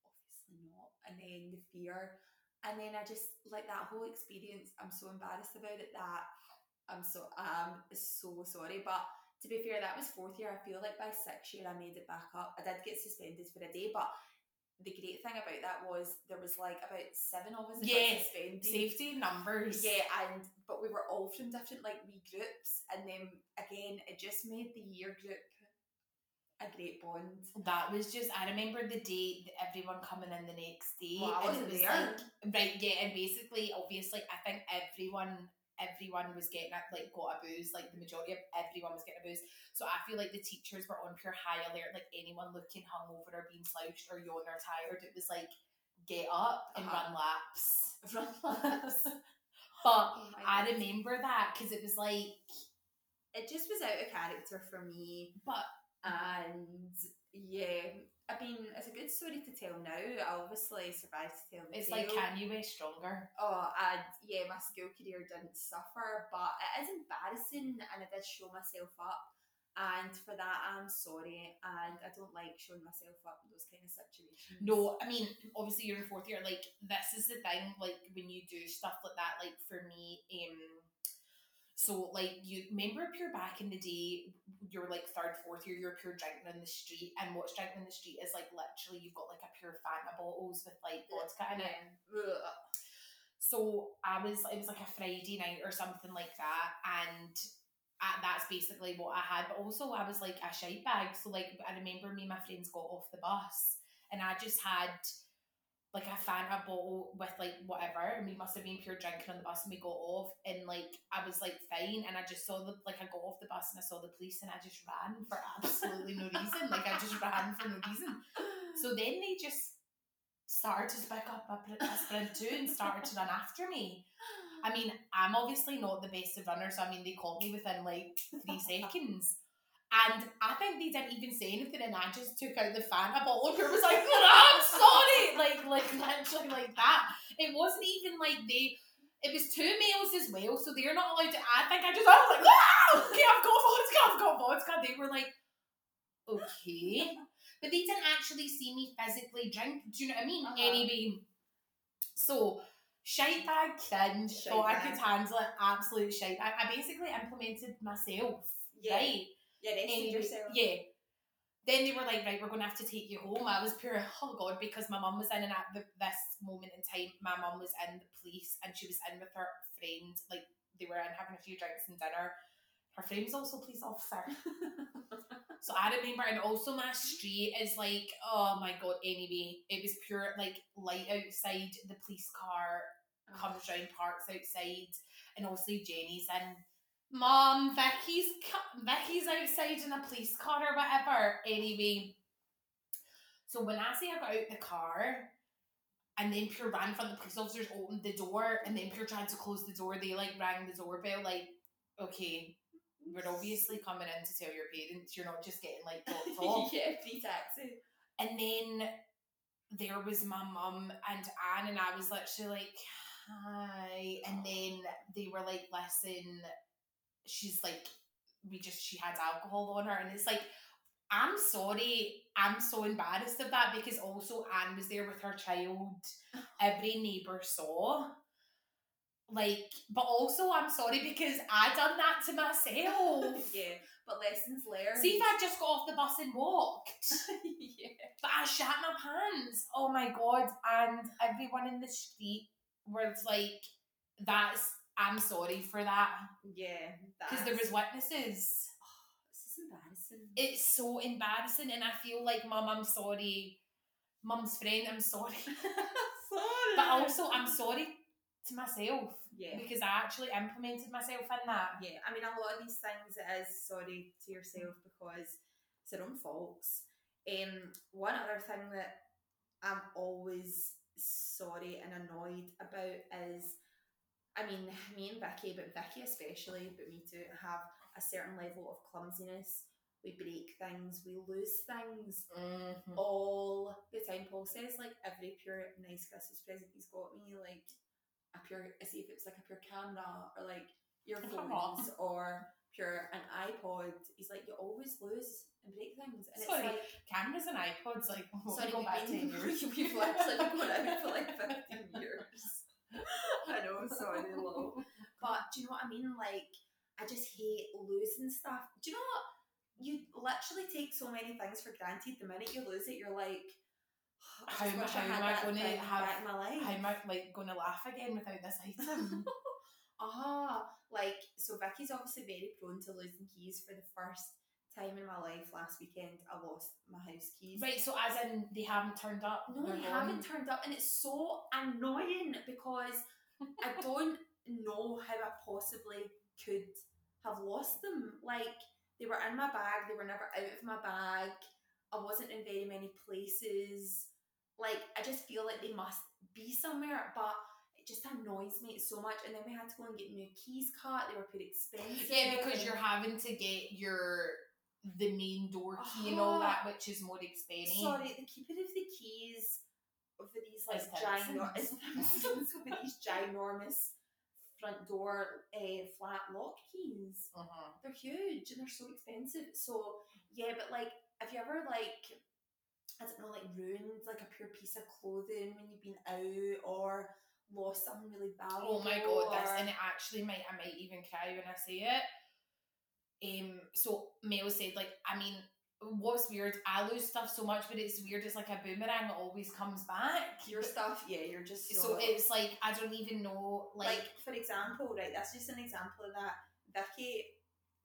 obviously not. And then the fear, and then I just, like, that whole experience, I'm so embarrassed about it, that I'm so, I'm so sorry. But to be fair, that was fourth year. I feel like by sixth year I made it back up. I did get suspended for a day, but the great thing about that was there was like about seven of us. Yeah, safety numbers. Yeah, and but we were all from different like wee groups, and then again it just made the year group a great bond. That was just, I remember the day that everyone coming in the next day. Well, I wasn't there. Like, right, yeah, and basically, obviously, I think everyone. Everyone was getting a, like got a booze, like the majority of everyone was getting a booze. So I feel like the teachers were on pure high alert, like anyone looking hungover or being slouched or yawn or tired, it was like get up and uh-huh. run laps, run laps. But oh I remember that because it was like it just was out of character for me. But and yeah. I mean, it's a good story to tell now. I obviously survived to tell the It's tale. Like, can you wear stronger? Oh, and yeah, my school career didn't suffer, but it is embarrassing, and I did show myself up, and for that, I'm sorry, and I don't like showing myself up in those kind of situations. No, I mean, obviously, you're in fourth year, like, this is the thing, like, when you do stuff like that, like, for me, um... So, like, you remember pure back in the day, you're like third, fourth year, you're pure drinking in the street, and what's drinking in the street is like literally you've got like a pure Fanta bottles with like vodka in it. So I was, it was like a Friday night or something like that, and I, that's basically what I had. But also I was like a shite bag, so like I remember me and my friends got off the bus, and I just had like a Fanta bottle with like whatever, and we must have been pure drinking on the bus, and we got off, and like I was like fine, and I just saw the like I got off the bus and I saw the police, and I just ran for absolutely no reason. Like I just ran for no reason. So then they just started to pick up a sprint too and started to run after me. I mean, I'm obviously not the best of runners, so I mean they caught me within like three seconds. And I think they didn't even say anything, and I just took out the Fanta bottle and was like, no, I'm sorry! Like, like, literally like that. It wasn't even like they, it was two males as well, so they're not allowed to, I think I just, I was like, ah! Okay, I've got vodka, I've got vodka. They were like, okay. But they didn't actually see me physically drink, do you know what I mean? Uh-huh. Anyway, so, shite bag cringe, shite thought bag. I could handle it, absolute shite. I, I basically implemented myself, yeah. Right? Yeah, yourself. Yeah. Then they were like, right, we're going to have to take you home. I was pure, oh God, because my mum was in, and at the, this moment in time, my mum was in the police, and she was in with her friend. Like, they were in having a few drinks and dinner. Her friend was also a police officer. So I remember, and also my street is like, oh my God, anyway. It was pure, like, light outside, the police car comes round, parks outside, and obviously Jenny's in. Mom, Vicky's Vicky's outside in a police car or whatever. Anyway, so when I say I got out the car, and then pure ran from the police officers, opened the door, and then pure tried to close the door, they like rang the doorbell, like, okay, we're obviously coming in to tell your parents, you're not just getting like dropped off. Yeah, free taxi. And then there was my mum and Anne, and I was literally like, hi. And then they were like, listen, she's like, we just, she had alcohol on her. And it's like, I'm sorry, I'm so embarrassed of that, because also Anne was there with her child. Every neighbour saw. Like, but also I'm sorry because I done that to myself. Yeah, but lessons learned. See if I just got off the bus and walked. Yeah. But I shat my pants. Oh my God. And everyone in the street was like, that's, I'm sorry for that. Yeah. Because there was witnesses. Oh, this is embarrassing. It's so embarrassing. And I feel like, Mum, I'm sorry. Mum's friend, I'm sorry. Sorry. But also, I'm sorry to myself. Yeah. Because I actually implemented myself in that. Yeah. I mean, a lot of these things, it is sorry to yourself because it's your own faults. Um, one other thing that I'm always sorry and annoyed about is, I mean, me and Vicky, but Vicky especially, but me too, have a certain level of clumsiness. We break things, we lose things mm-hmm. all the time. Paul says, like, every pure nice Christmas present he's got me, like, a pure, see if it's like a pure camera or like earphones or pure an iPod. He's like, you always lose and break things. And sorry, it's like, cameras and iPods, like, oh, sorry, we'll go back ten years. We've actually gone out for like fifteen years. I know, sorry, love. But do you know what I mean? Like, I just hate losing stuff. Do you know what? You literally take so many things for granted. The minute you lose it, you're like, how am I, I, am I going to have my life? How am I like going to laugh again without this item? Ah, like, so Vicky's obviously very prone to losing keys. For the first time in my life, last weekend, I lost my house keys. Right, so as in they haven't turned up? No, they gone. haven't turned up, and it's so annoying because I don't know how I possibly could have lost them. Like, they were in my bag, they were never out of my bag. I wasn't in very many places. Like, I just feel like they must be somewhere, but it just annoys me so much. And then we had to go and get new keys cut. They were pretty expensive. Yeah, because you're having to get your the main door key uh-huh. and all that, which is more expensive. Sorry, the keeping of the keys over these like ginormous over these ginormous front door uh, flat lock keys. Uh-huh. They're huge and they're so expensive. So yeah, but like, have you ever, like, I don't know, like, ruined, like, a pure piece of clothing when you've been out or lost something really valuable? Oh, my God, this, and it actually might, I might even cry when I say it. Um. So, Mel said, like, I mean, what's weird, I lose stuff so much, but it's weird, it's like a boomerang, it always comes back. Your stuff, yeah, you're just so... So, it's like, I don't even know, like... Like, for example, right, that's just an example of that. Vicky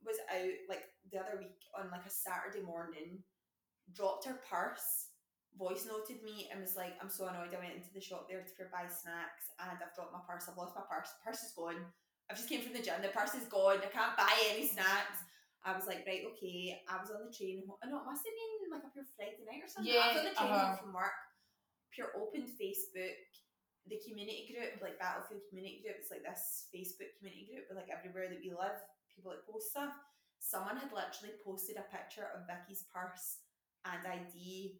was out, like, the other week on like a Saturday morning, dropped her purse, voice noted me and was like, I'm so annoyed, I went into the shop there to buy snacks and I've dropped my purse, I've lost my purse, purse is gone, I've just came from the gym, the purse is gone, I can't buy any snacks. I was like, right, okay. I was on the train, I know it must have been like a pure Friday night or something. Yeah, I was on the train uh-huh. home from work, pure opened Facebook, the community group, like Battlefield community group, it's like this Facebook community group with like everywhere that we live, people that post stuff. Someone had literally posted a picture of Vicky's purse and I D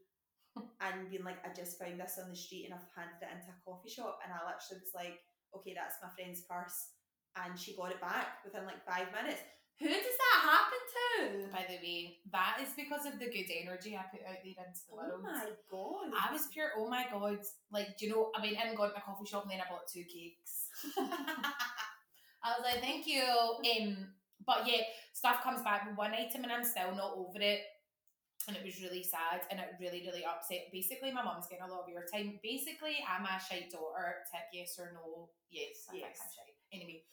and been like, I just found this on the street and I've handed it into a coffee shop. And I literally was like, okay, that's my friend's purse. And she got it back within like five minutes. Who does that happen to? By the way, that is because of the good energy I put out there into the world. Oh my God. I was pure, oh my God. Like, do you know, I went in and got my coffee shop and then I bought two cakes. I was like, thank you. Um, But yeah, stuff comes back with one item and I'm still not over it. And it was really sad and it really, really upset. Basically, my mum's getting a lot of your time. Basically, I'm a shite daughter. Tip yes or no. Yes, I yes. think I'm shite. Anyway,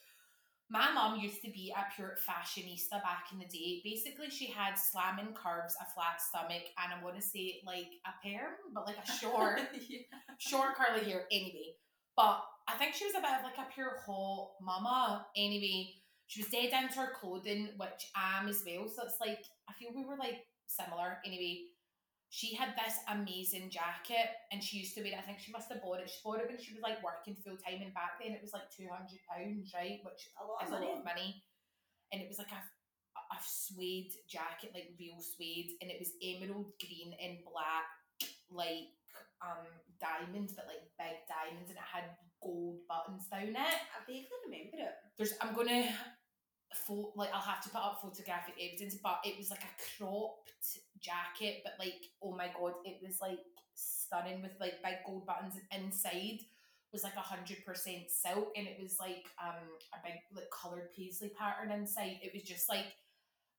my mum used to be a pure fashionista back in the day. Basically, she had slamming curves, a flat stomach, and I want to say like a perm, but like a short, yeah. short curly hair. Anyway, but I think she was a bit of like a pure hot mama. Anyway, she was dead into her clothing, which I am as well. So it's like, I feel we were like similar. Anyway, she had this amazing jacket and she used to wear it. I think she must have bought it. She bought it when she was like working full time, and back then it was like two hundred pounds, right? Which a lot is a lot of money. And it was like a, a suede jacket, like real suede. And it was emerald green and black, like um diamonds, but like big diamonds, and it had gold buttons down it. I vaguely remember it. There's, I'm gonna, fo- like I'll have to put up photographic evidence, but it was like a cropped jacket, but like, oh my god, it was like stunning with like big gold buttons, and inside was like a hundred percent silk, and it was like um a big like coloured paisley pattern inside. It was just like,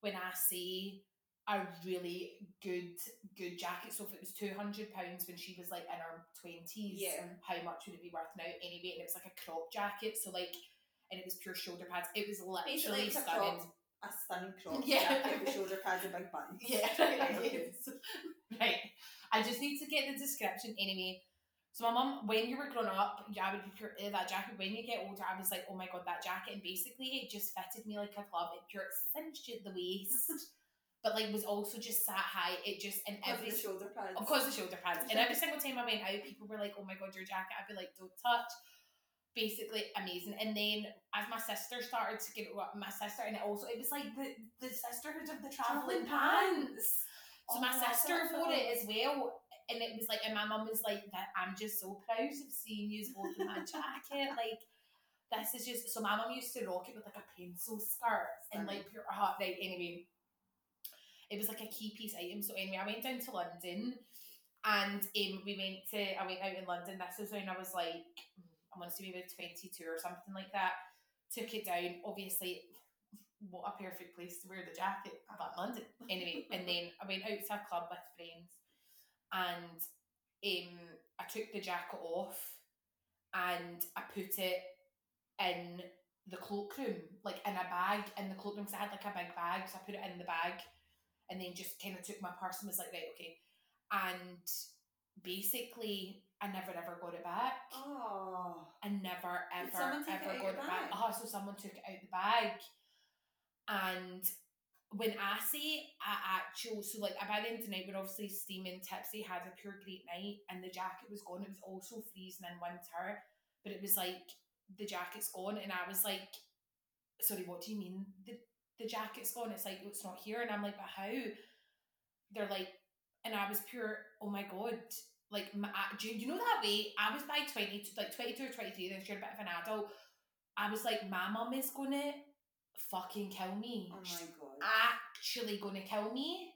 when I say a really good good jacket, so if it was two hundred pounds when she was like in her twenties, yeah, how much would it be worth now anyway? And it was like a crop jacket, so like, and it was pure shoulder pads. It was literally like stunning. A, a stunning crop yeah. jacket with shoulder pads and big buttons. Yeah. Right. I just need to get the description anyway. So my mum, when you were growing up, yeah, I would be pure, that jacket. When you get older, I was like, oh my god, that jacket. And basically it just fitted me like a glove. It pure cinched at the waist. But like was also just sat high. It just, and every the shoulder pads. Of course the shoulder pads. And every single time I went out, people were like, oh my god, your jacket. I'd be like, don't touch. Basically amazing. And then as my sister started to get up, my sister, and it also, it was like the, the sisterhood of the travelling pants. So oh, my sister wore it as well. And it was like, and my mum was like, I'm just so proud of seeing you holding that jacket. Like, this is just, so my mum used to rock it with like a pencil skirt and like pure heart. Right, anyway, it was like a key piece item. So anyway, I went down to London, and um, we went to, I went out in London. This was when I was like, I want to say maybe twenty-two or something like that. Took it down. Obviously, what a perfect place to wear the jacket, but London. Anyway, and then I went out to a club with friends. And um, I took the jacket off and I put it in the cloakroom, like in a bag in the cloakroom, because I had like a big bag, so I put it in the bag and then just kind of took my purse and was like, right, okay. And basically, I never ever got it back. Oh. I never ever ever got it back. Oh, so someone took it out the bag. And when I say I actually, so like by the end of the night, we're obviously steaming tipsy, had a pure great night, and the jacket was gone. It was also freezing in winter, but it was like, the jacket's gone. And I was like, sorry, what do you mean the, the jacket's gone? It's like, well, it's not here. And I'm like, but how? They're like, and I was pure, oh my God. Like, my, you know that way, I was by twenty, like twenty-two or twenty-three, then you're a bit of an adult. I was like, my mum is going to fucking kill me. Oh my god. Actually gonna kill me.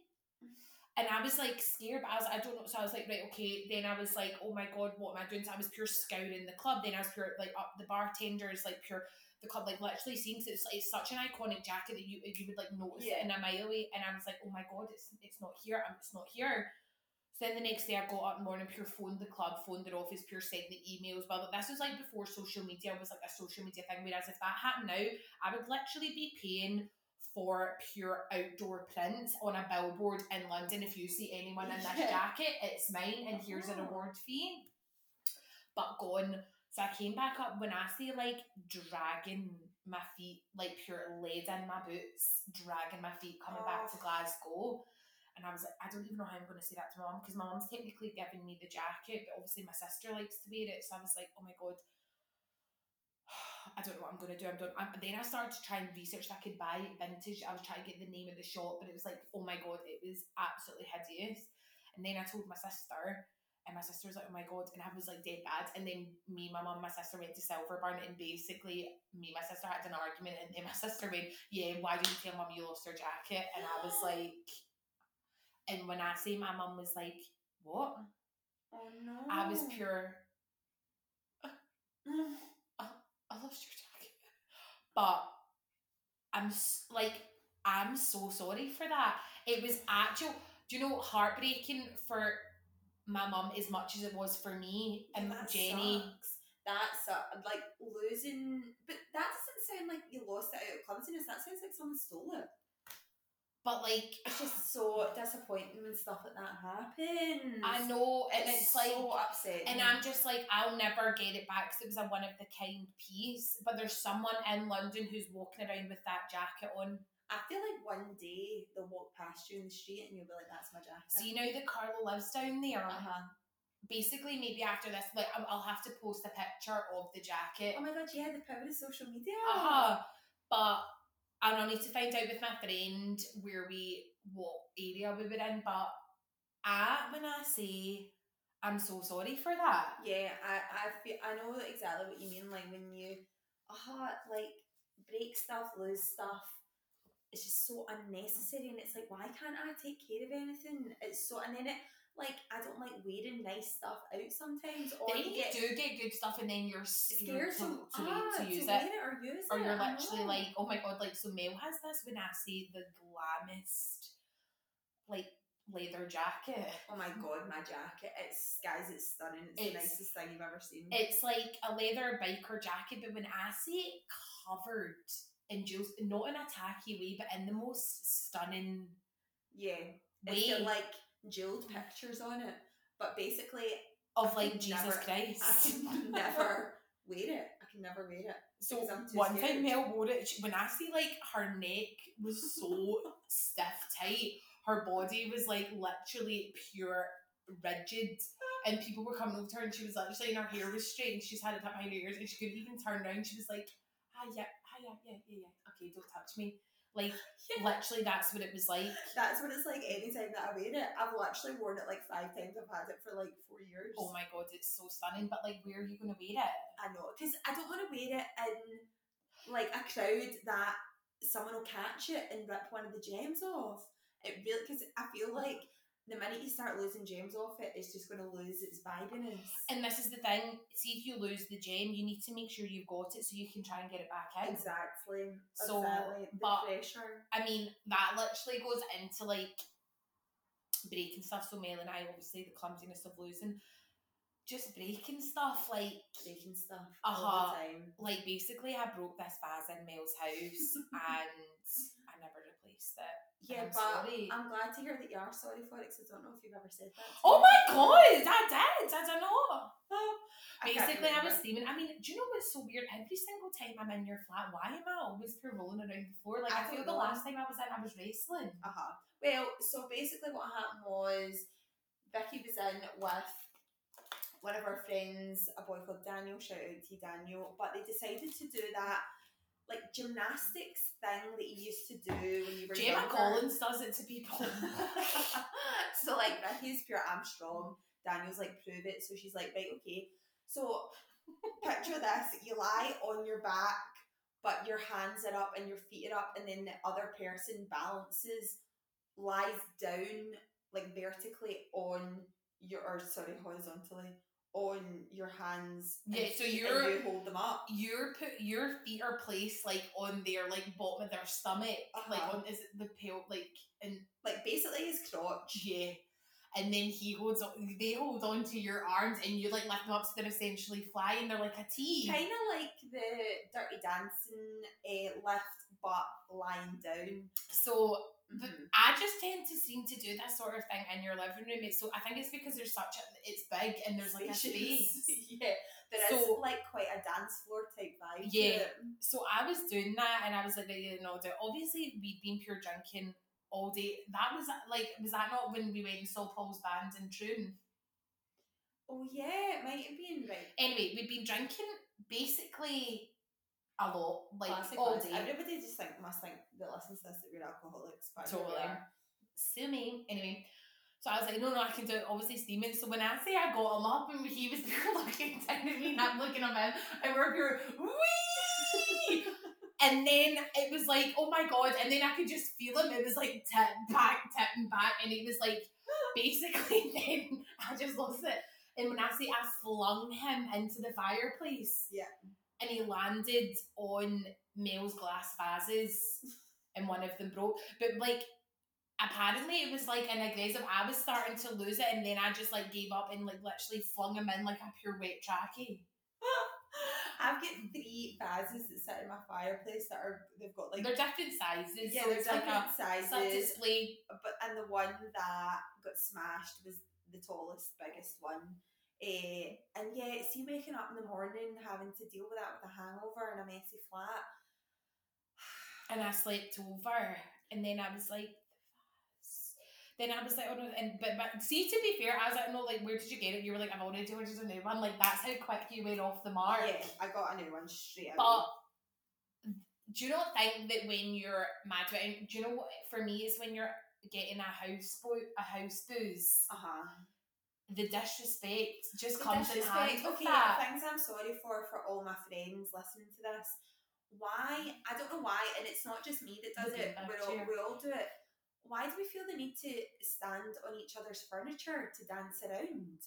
And I was like scared, but I was I don't know, so I was like, right, okay. Then I was like, oh my god, what am I doing? So I was pure scouring the club. Then I was pure like up the bartenders, like pure the club, like literally seeing, because it's like it's such an iconic jacket that you you would like notice yeah. it in a mile away. And I was like, oh my god, it's it's not here, I'm it's not here. So then the next day I got up in the morning, pure phoned the club, phoned their office, pure sent the emails. But this was like before social media was like a social media thing. Whereas if that happened now, I would literally be paying for pure outdoor prints on a billboard in London. If you see anyone in this jacket, it's mine, and here's an award fee. But gone. So I came back up, when I say like dragging my feet, like pure lead in my boots, dragging my feet coming oh. back to Glasgow. And I was like, I don't even know how I'm going to say that to my mum, because my mum's technically giving me the jacket, but obviously my sister likes to wear it. So I was like, oh my god, I don't know what I'm going to do. I'm done. I'm, then I started to try and research that I could buy vintage. I was trying to get the name of the shop, but it was like, oh my god, it was absolutely hideous. And then I told my sister, and my sister was like, oh my god, and I was like dead bad. And then me, my mum, my sister went to Silverburn, and basically me, my sister had an argument, and then my sister went, yeah, why didn't you tell mum you lost her jacket? And I was like. And when I say my mum was like, what? Oh no. I was pure, uh, uh, I lost your jacket. But I'm like, I'm so sorry for that. It was actual, do you know, heartbreaking for my mum as much as it was for me and that Jenny. Sucks. That's a, like losing, but that doesn't sound like you lost it out of clumsiness. That sounds like someone stole it. But like, it's just so disappointing when stuff like that happens. I know, and it's, it's like so upsetting. And I'm just like, I'll never get it back, because it was a one of the kind piece. But there's someone in London who's walking around with that jacket on. I feel like one day they'll walk past you in the street and you'll be like, "That's my jacket." So you know that Carla lives down there. Uh huh. Basically, maybe after this, like, I'll have to post a picture of the jacket. Oh my god! Yeah, the power of social media. Uh huh. But. And I need to find out with my friend where we, what area we were in, but I, when I say I'm so sorry for that. Yeah, I I, feel, I know exactly what you mean. Like when you, ah, uh, like break stuff, lose stuff. It's just so unnecessary, and it's like, why can't I take care of anything? It's so, and then it, like, I don't like wearing nice stuff out sometimes. Or then you get, do get good stuff, and then you're scared, scared to, to, ah, to use to it, it, or use or it. You're literally like, oh my god, like so. Mel has this when I see the glammest, like leather jacket. Oh my god, my jacket! It's guys, it's stunning. It's, it's the nicest thing you've ever seen. It's like a leather biker jacket, but when I see it covered. And jewels, not in a tacky way, but in the most stunning, yeah, way. It's got like jeweled pictures on it, but basically of I like Jesus never, Christ. I can never wear it. I can never wear it. So one thing Mel wore it when I see like her neck was so stiff tight, her body was like literally pure rigid, and people were coming over to her, and she was literally, and her hair was straight, and she's had it up behind her ears, and she couldn't even turn around. She was like, ah, yeah. Yeah, yeah, yeah, yeah. Okay, don't touch me. Like, yeah. Literally, that's what it was like. That's what it's like anytime that I wear it. I've literally worn it like five times. I've had it for like four years. Oh my god, it's so stunning. But like, where are you going to wear it? I know, because I don't want to wear it in like a crowd that someone will catch it and rip one of the gems off. It really, because I feel like the minute you start losing gems off it, it's just going to lose its vibrancy. And this is the thing, see if you lose the gem, you need to make sure you've got it so you can try and get it back in. Exactly. So, exactly. The but, pressure. I mean, that literally goes into like breaking stuff. So Mel and I, obviously, the clumsiness of losing, just breaking stuff, like... Breaking stuff uh-huh, all the time. Like, basically, I broke this vase in Mel's house and I never replaced it. Yeah, I'm but sorry. I'm glad to hear that you are sorry for it, because I don't know if you've ever said that. Oh my god, I did. I don't know. I Basically, I was steaming. I mean, do you know what's so weird? Every single time I'm in your flat, why am I always pure rolling around the floor? Like, I, I feel the know. last time I was in, I was wrestling. Uh huh. Well, so basically, what happened was Vicky was in with one of our friends, a boy called Daniel. Shout out to Daniel. But they decided to do that. Like gymnastics thing that you used to do when you were Gemma younger. Collins does it to people. So like Ricky's pure I'm strong. Daniel's like prove it. So she's like right okay. So picture this: you lie on your back, but your hands are up and your feet are up, and then the other person balances, lies down like vertically on your or sorry horizontally. On your hands, and yeah. So you're you hold them up. Your put your feet are placed like on their like bottom of their stomach, uh-huh. like on is it the pale like and like basically his crotch. Yeah, and then he holds on. They hold on to your arms, and you like lift them up, so they're essentially flying. They're like a T. Kind of like the Dirty Dancing uh, lift, but lying down. So. But I just tend to seem to do that sort of thing in your living room. So I think it's because there's such a, it's big and there's like a space. Yeah, there so, is like quite a dance floor type vibe. Yeah. So I was doing that and I was like, really no doubt. Obviously, we'd been pure drinking all day. That was like, was that not when we went and saw Paul's band in Troon? Oh yeah, it might have been right. Anyway, we'd been drinking basically. A lot, like classic all day. Everybody just think must think that listens to this that we're alcoholics. But totally. Sue me. Anyway, so I was like, no, no, I can do it. Obviously steaming. So when I say I got him up and he was looking down at me and I'm looking at him and we're pure, wee! And then it was like, oh my god. And then I could just feel him. It was like tip back, tipping back. And it was like, basically then I just lost it. And when I say I flung him into the fireplace. Yeah. And he landed on Mel's glass vases and one of them broke. But, like, apparently it was, like, an aggressive... I was starting to lose it and then I just, like, gave up and, like, literally flung him in like a pure wet trackie. I've got three vases that sit in my fireplace that are... They've got, like... They're different sizes. Yeah, so they're different like a, sizes. It's a display. But, and the one that got smashed was the tallest, biggest one. Uh, and yeah, see waking up in the morning having to deal with that with a hangover and a messy flat. And I slept over and then I was like then I was like oh no and but, but see to be fair I was like no like where did you get it? You were like I've already ordered a new one, like that's how quick you went off the mark. Yeah, I got a new one straight away. But do you not think that when you're mad about it, do you know what for me is when you're getting a house bo- a house booze? Uh-huh. the disrespect just the comes disrespect. in hand. Okay, that. Things I'm sorry for for all my friends listening to this. Why? I don't know why, and it's not just me that does okay, it. We're all, we all do it. Why do we feel the need to stand on each other's furniture to dance around?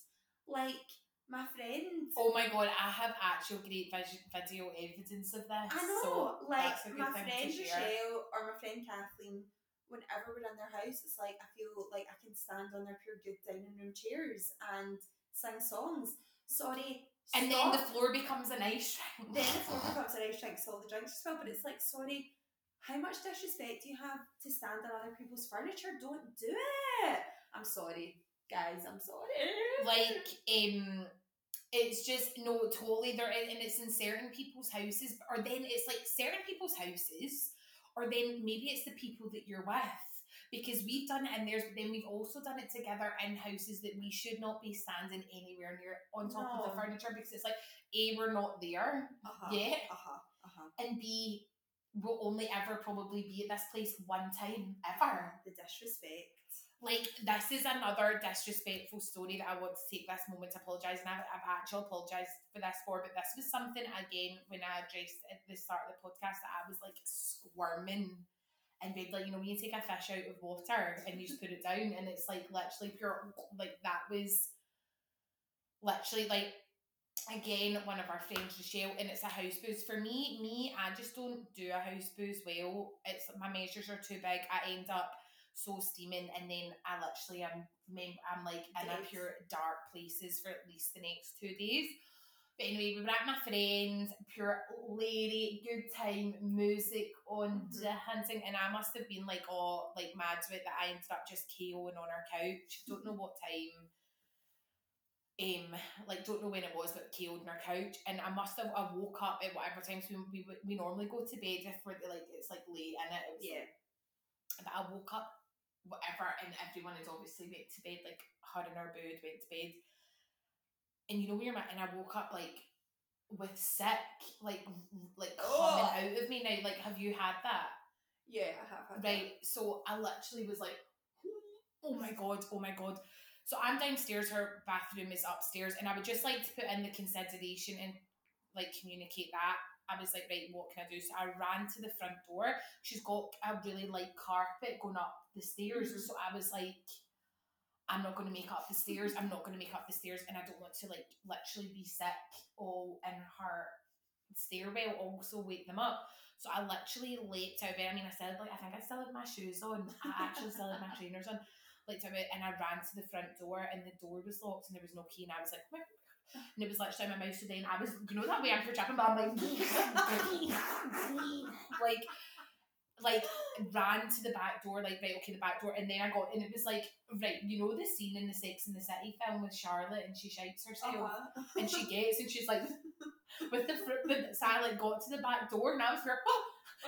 Like, my friend... Oh my God, I have actual great video evidence of this. I know, so like, my friend Michelle or my friend Kathleen, whenever we're in their house, it's like, I feel like I can stand on their pure good dining room chairs and sing songs. Sorry, stop. And then the floor becomes an ice rink. Then the floor becomes an ice rink, so all the drinks as well, but it's like, sorry... How much disrespect do you have to stand on other people's furniture? Don't do it. I'm sorry, guys. I'm sorry. Like, um, it's just, no, totally. There, and it's in certain people's houses, or then it's like certain people's houses, or then maybe it's the people that you're with, because we've done it in theirs, but then we've also done it together in houses that we should not be standing anywhere near on top no. of the furniture, because it's like, A, we're not there uh-huh, yet, uh-huh, uh-huh. and B, we'll only ever probably be at this place one time ever. The disrespect. Like, this is another disrespectful story that I want to take this moment to apologise, and I've, I've actually apologised for this for, but this was something, again, when I addressed at the start of the podcast, that I was, like, squirming in bed. Like, you know, when you take a fish out of water and you just put it down, and it's, like, literally pure, like, that was literally, like, again, one of our friends, Rochelle, and it's a house booze. For me, me, I just don't do a house booze well. It's my measures are too big. I end up so steaming, and then I literally am, I'm like in yes. a pure dark places for at least the next two days. But anyway, we were at my friend's, pure lady, good time, music on, mm-hmm. hunting, and I must have been like, oh, like mad with that. I ended up just KOing on our couch. Don't know what time. Um, like, don't know when it was, but K O'd on our couch, and I must have, I woke up at whatever times so we, we we normally go to bed if we're like, it's like late in it, it was, yeah. But I woke up, whatever, and everyone had obviously went to bed, like her and her bud went to bed, and you know where you're at, and I woke up like with sick, like like oh. coming out of me now. Like, have you had that? Yeah, I have had right, that. So I literally was like, oh my God, oh my God. So I'm downstairs, her bathroom is upstairs, and I would just like to put in the consideration and like communicate that. I was like, right, what can I do? So I ran to the front door. She's got a really light carpet going up the stairs. Mm-hmm. So I was like, I'm not going to make up the stairs. I'm not going to make up the stairs. And I don't want to like literally be sick all in her stairwell, also wake them up. So I literally leapt out of bed. I mean, I said, like, I think I still had my shoes on. I actually still had my trainers on. Like, and I ran to the front door, and the door was locked, and there was no key, and I was like, oh, and it was like down my mouth. So then I was, you know, that way I'm for jabbing, but I'm like, like, like ran to the back door, like, right, okay, the back door, and then I got, and it was like, right, you know, the scene in the Sex and the City film with Charlotte, and she shouts herself, uh-huh. and she gets, and she's like, with the fruit, so I like got to the back door, and I was like, oh,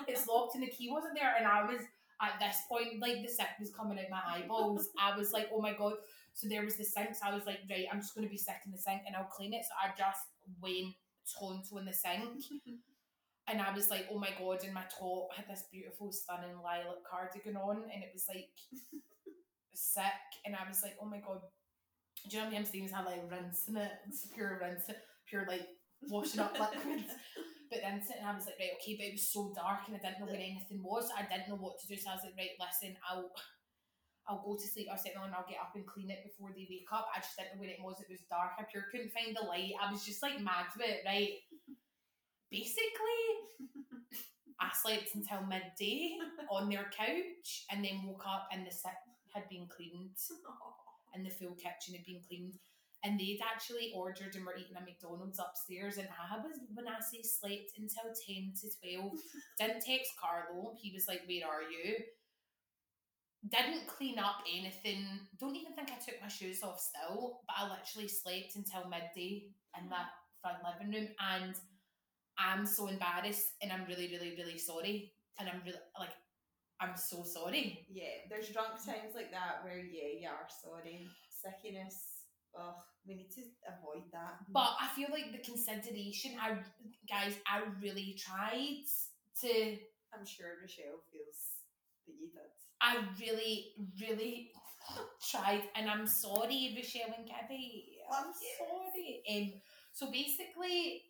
it's locked, and the key wasn't there, and I was. At this point, like, the sick was coming out my eyeballs. I was like, oh my God. So there was the sink. So I was like, right, I'm just going to be sick in the sink and I'll clean it. So I just went tonto in the sink. And I was like, oh my God. And my top had this beautiful, stunning lilac cardigan on. And it was like, sick. And I was like, oh my God. Do you know what I'm saying? I'm like rinsing it. It's pure rinsing. Pure, like, washing up liquids. But then and I was like, right, okay, but it was so dark and I didn't know where anything was. I didn't know what to do. So I was like, right, listen, I'll I'll go to sleep or something and I'll get up and clean it before they wake up. I just didn't know where it was. It was dark. I pure couldn't find the light. I was just like mad with it, right? Basically, I slept until midday on their couch and then woke up and the sink had been cleaned and the full kitchen had been cleaned. And they'd actually ordered and were eating a McDonald's upstairs. And I was, when I say slept until ten to twelve, didn't text Carlo. He was like, where are you? Didn't clean up anything. Don't even think I took my shoes off still. But I literally slept until midday in that front living room. And I'm so embarrassed. And I'm really, really, really sorry. And I'm really, like, I'm so sorry. Yeah, there's drunk times like that where, yeah, you are sorry. Sickiness. Ugh, we need to avoid that. But I feel like the consideration, I guys, I really tried to. I'm sure Rochelle feels that you did. I really, really tried, and I'm sorry, Rochelle and Gabby. I'm yes. sorry. Um, so basically, so basically,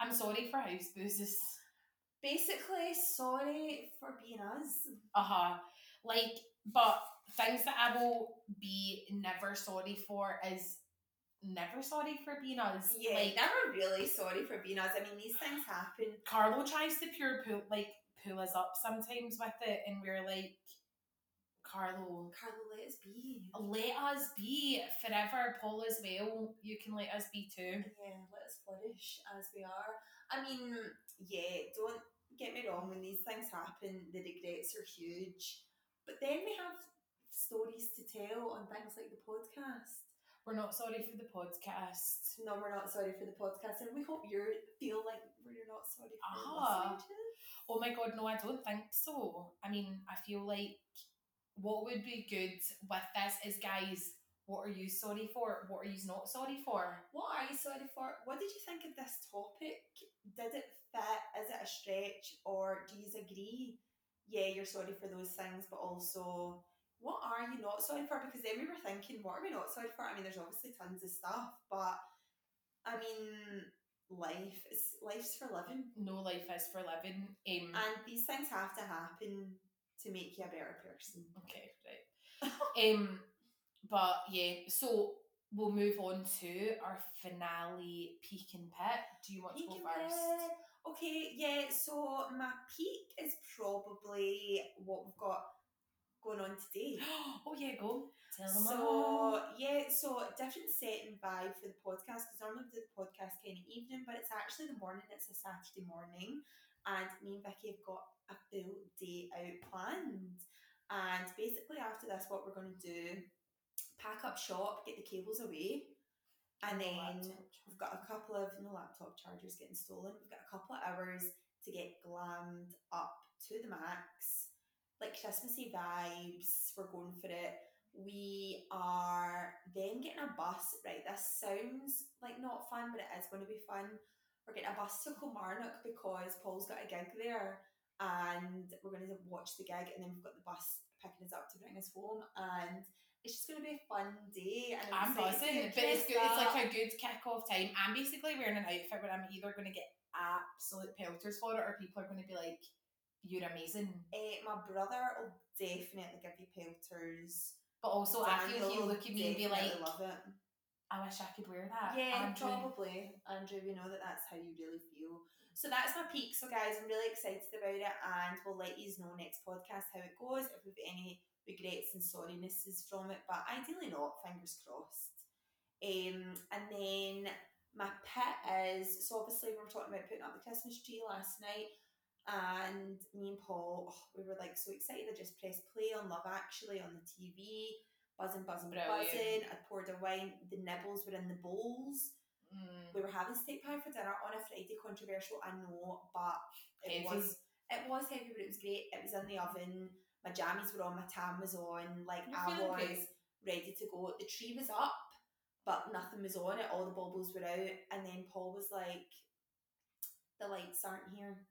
I'm sorry for house boozes. Basically, sorry for being us. Uh huh. Like, but things that I will be never sorry for is never sorry for being us. Yeah, like, never really sorry for being us. I mean, these things happen. Carlo tries to pure pull, like pull us up sometimes with it, and we're like, Carlo, Carlo, let us be. Let us be forever, Paul as well. You can let us be too. Yeah, let us flourish as we are. I mean, yeah, don't get me wrong, when these things happen, the regrets are huge. But then we have stories to tell on things like the podcast. We're not sorry for the podcast. No, we're not sorry for the podcast. And we hope you feel like we're not sorry for ah. listening to it. Oh my God, no, I don't think so. I mean, I feel like what would be good with this is, guys, what are you sorry for? What are you not sorry for? What are you sorry for? What did you think of this topic? Did it fit? Is it a stretch? Or do you agree? Yeah, you're sorry for those things, but also, what are you not sorry for? Because then we were thinking, what are we not sorry for? I mean, there's obviously tons of stuff, but I mean, life is life's for living. No, life is for living. Um, and these things have to happen to make you a better person. Okay, right. um, but yeah, so we'll move on to our finale peak and pit. Do you want peak to go first? Pit. Okay, yeah, so my peak is probably what we've got going on today. Oh yeah, go. Tell them so, all. Yeah, so different set and vibe for the podcast, because normally we do the podcast kind of evening, but it's actually the morning, it's a Saturday morning, and me and Vicky have got a full day out planned. And basically after this, what we're going to do, pack up shop, get the cables away. And no then we've got a couple of, no laptop chargers getting stolen, we've got a couple of hours to get glammed up to the max, like Christmassy vibes, we're going for it. We are then getting a bus, right, this sounds like not fun, but it is going to be fun. We're getting a bus to Kilmarnock because Paul's got a gig there, and we're going to watch the gig, and then we've got the bus picking us up to bring us home, and it's just going to be a fun day. And I'm buzzing, but it's good. It's like a good kick-off time. I'm basically wearing an outfit where I'm either going to get absolute pelters for it, or people are going to be like, you're amazing. Uh, my brother will definitely give you pelters. But also, Daniel, I feel he'll look at me and be like, love it. I wish I could wear that. Yeah, Andrew. Probably. Andrew, we know that that's how you really feel. So that's my peak. So guys, I'm really excited about it, and we'll let you know next podcast how it goes, if we've any regrets and sorrinesses from it, but ideally not, fingers crossed. Um, and then my pit is, so obviously we were talking about putting up the Christmas tree last night, and me and Paul, oh, we were like so excited. I just pressed play on Love Actually on the T V, buzzing, buzzing, Brilliant. buzzing. I poured a wine, the nibbles were in the bowls. Mm. We were having steak pie for dinner on a Friday, controversial, I know, but it heavy. was it was heavy, but it was great. It was in the oven. My jammies were on, my tam was on, like You're I was good. ready to go. The tree was up, but nothing was on it. All the baubles were out, and then Paul was like, "The lights aren't here."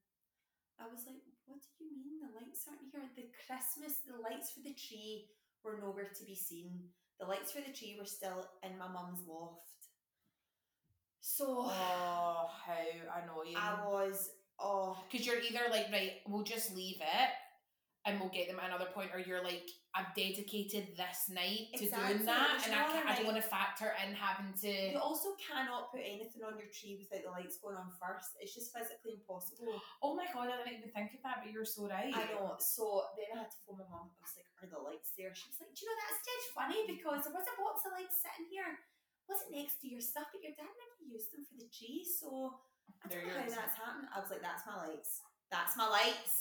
I was like, "What do you mean the lights aren't here? The Christmas, the lights for the tree were nowhere to be seen. The lights for the tree were still in my mum's loft." So, oh, how annoying! I was, oh, because you're either like, right, we'll just leave it, and we'll get them at another point, or you're like, I've dedicated this night to exactly. doing that, There's and I, can't, I don't want to factor in having to... You also cannot put anything on your tree without the lights going on first. It's just physically impossible. Oh my God, I didn't even think of that, but you're so right. I know. So then I had to phone my mum. I was like, are the lights there? She was like, do you know, that's dead funny, because there was a box of lights sitting here. It wasn't next to your stuff, but your dad never used them for the tree, so I don't know how that's happened. I was like, that's my lights. That's my lights.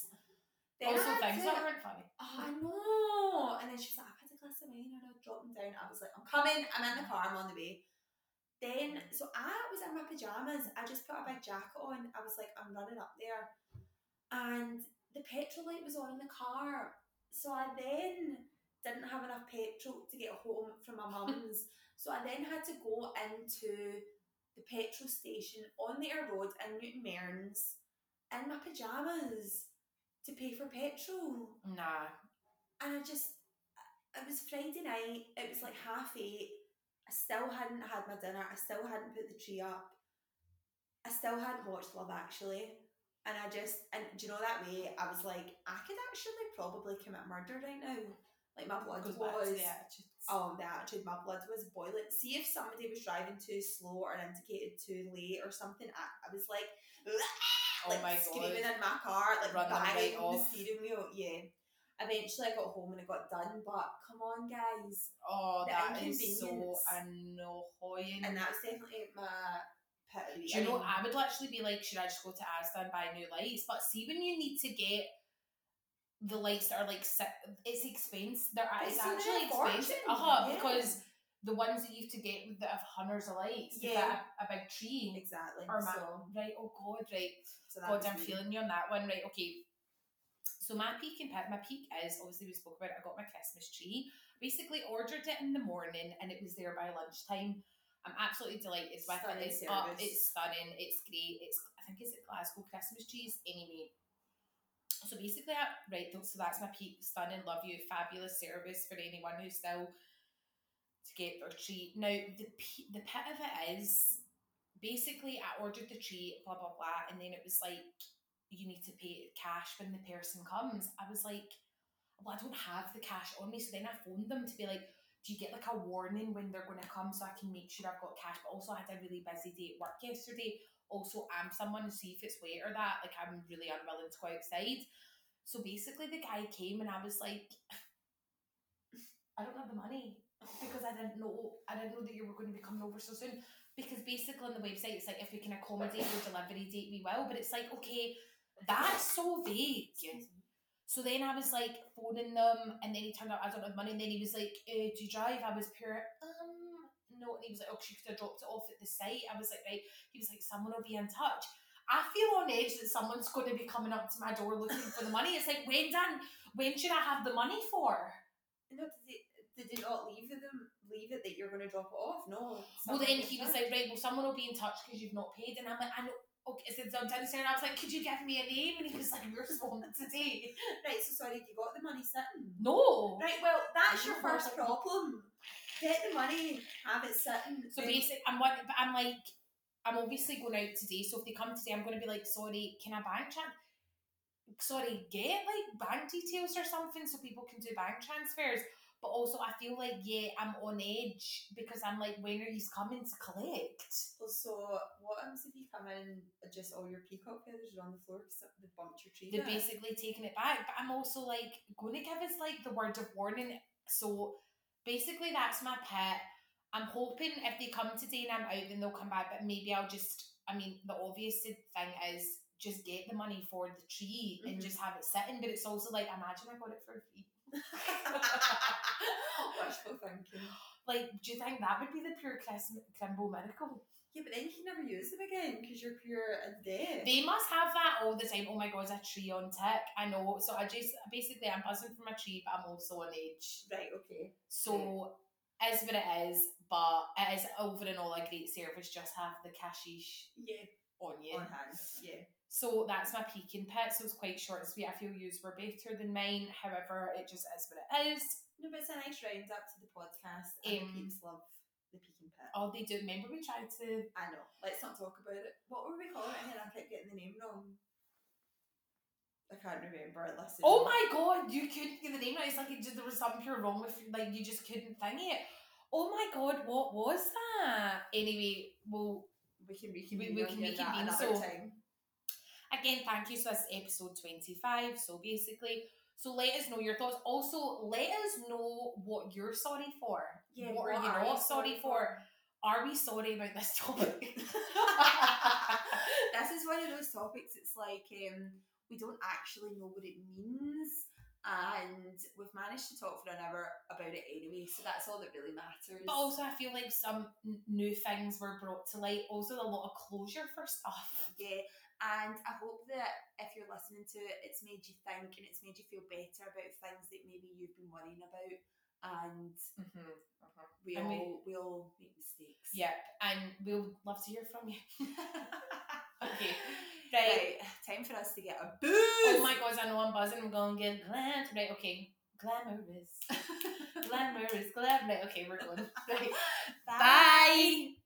Then also things to, that weren't funny. Oh, I know. And then she was like, I've had a glass of wine and I'll drop them down. I was like, I'm coming. I'm in the car. I'm on the way. Then, so I was in my pyjamas. I just put a big jacket on. I was like, I'm running up there. And the petrol light was on in the car. So I then didn't have enough petrol to get home from my mum's. So I then had to go into the petrol station on the air road in Newton Mearns in my pyjamas to pay for petrol. Nah. And I just, it was Friday night, it was like half eight, I still hadn't had my dinner, I still hadn't put the tree up, I still hadn't watched Love Actually, and I just, and do you know that way, I was like, I could actually probably commit murder right now. Like my blood was, the oh the attitude, my blood was boiling. See if somebody was driving too slow or indicated too late or something, I, I was like, oh like my screaming God. In my car, like running right off the steering wheel, yeah. Eventually I got home and it got done, but come on guys. Oh, that is so annoying. And that's definitely my pet peeve. Do you know, I would literally be like, should I just go to Asda and buy new lights? But see when you need to get the lights that are like, it's expensive. They're it's actually expensive. Uh-huh, yeah. Because the ones that you have to get that have hundreds of lights, yeah, a, a big tree. Exactly. Or so. My, right, oh God, right. So God, I'm me. feeling you on that one. Right, okay. So my peak and my peak is, obviously we spoke about it, I got my Christmas tree, basically ordered it in the morning and it was there by lunchtime. I'm absolutely delighted with it. It's up, it's stunning, it's great, it's, I think it's at Glasgow Christmas trees, anyway. So basically, I, right, so that's my peak, stunning, love you, fabulous service for anyone who's still to get their tree. Now, the the pit of it is, basically I ordered the tree, blah, blah, blah, and then it was like, you need to pay cash when the person comes. I was like, well, I don't have the cash on me. So then I phoned them to be like, do you get like a warning when they're going to come so I can make sure I've got cash? But also I had a really busy day at work yesterday. Also, I'm someone, see if it's wet or that. Like, I'm really unwilling to go outside. So basically the guy came and I was like, I don't have the money because I didn't know, I didn't know that you were going to be coming over so soon. Because basically on the website, it's like, if we can accommodate your delivery date, we will. But it's like, okay, that's so vague. So then I was like phoning them and then he turned out I don't have money and then he was like, uh, do you drive? I was pure um no, and he was like, oh, she could have dropped it off at the site. I was like, right. He was like, someone will be in touch. I feel on edge that someone's going to be coming up to my door looking for the money. It's like, when Dan, when should I have the money for? No, did they, did they not leave them leave it that you're going to drop it off? No. Well then he was like, right, well someone will be in touch because you've not paid, and I'm like, I know. Okay, so I'm down there and I was like, could you give me a name? And he was like, we're swamped today. Right, so sorry, you got the money sitting? No. Right, well, that's your first problem. Get the money, have it sitting. So basically, I'm one, but I'm like, I'm obviously going out today, so if they come today, I'm going to be like, sorry, can I bank transfer? Sorry, get like bank details or something so people can do bank transfers. But also, I feel like, yeah, I'm on edge because I'm like, when are you coming to collect? Well, so what happens if you come in and just all your peacock feathers are on the floor because they've bumped your tree? They're basically taking it back. But I'm also like, going to give us like the word of warning. So basically, that's my pet. I'm hoping if they come today and I'm out, then they'll come back. But maybe I'll just, I mean, the obvious thing is just get the money for the tree mm-hmm. and just have it sitting. But it's also like, imagine I got it for free. Wishful thinking. Like, do you think that would be the pure Christmas crimbo miracle? Yeah, but then you can never use them again because you're pure in debt. They must have that all the time. Oh my God, a tree on tick. I know. So I just basically I'm buzzing for my tree, but I'm also on edge. Right. Okay. So yeah. Is what it is, but it is over and all a great service. Just have the cashish. Yeah. On you. On hand. Yeah. So that's my peaking pit, so it's quite short and sweet. I feel yours were better than mine, however, it just is what it is. No, but it's a nice round up to the podcast, and um, the peeps love the peaking pit. Oh, they do. Remember we tried to... I know. Let's not talk about it. What were we calling it again? I kept getting the name wrong. I can't remember. Listen. Oh my God, you couldn't get the name right. It's like it just, there was something pure wrong with, like you just couldn't think it. Oh my God, what was that? Anyway, well... We can reconvene we, we we that another so, time. Again, thank you. So that's episode twenty-five. So basically, so let us know your thoughts. Also, let us know what you're sorry for. Yeah, what, what are you are not sorry, sorry for? Are we sorry about this topic? This is one of those topics. It's like um, we don't actually know what it means. And we've managed to talk for an hour about it anyway, so that's all that really matters. But also, I feel like some n- new things were brought to light. Also, a lot of closure for stuff. Yeah, and I hope that if you're listening to it, it's made you think and it's made you feel better about things that maybe you've been worrying about. And mm-hmm, mm-hmm. we and all we, we all make mistakes. Yep, and we'll love to hear from you. Okay. Right. Right, time for us to get a booze. Oh my God, I know I'm buzzing. I'm going to get glad. Right, okay. Glamorous. Glamorous, glamorous. Okay, we're going. Bye. Bye. Bye.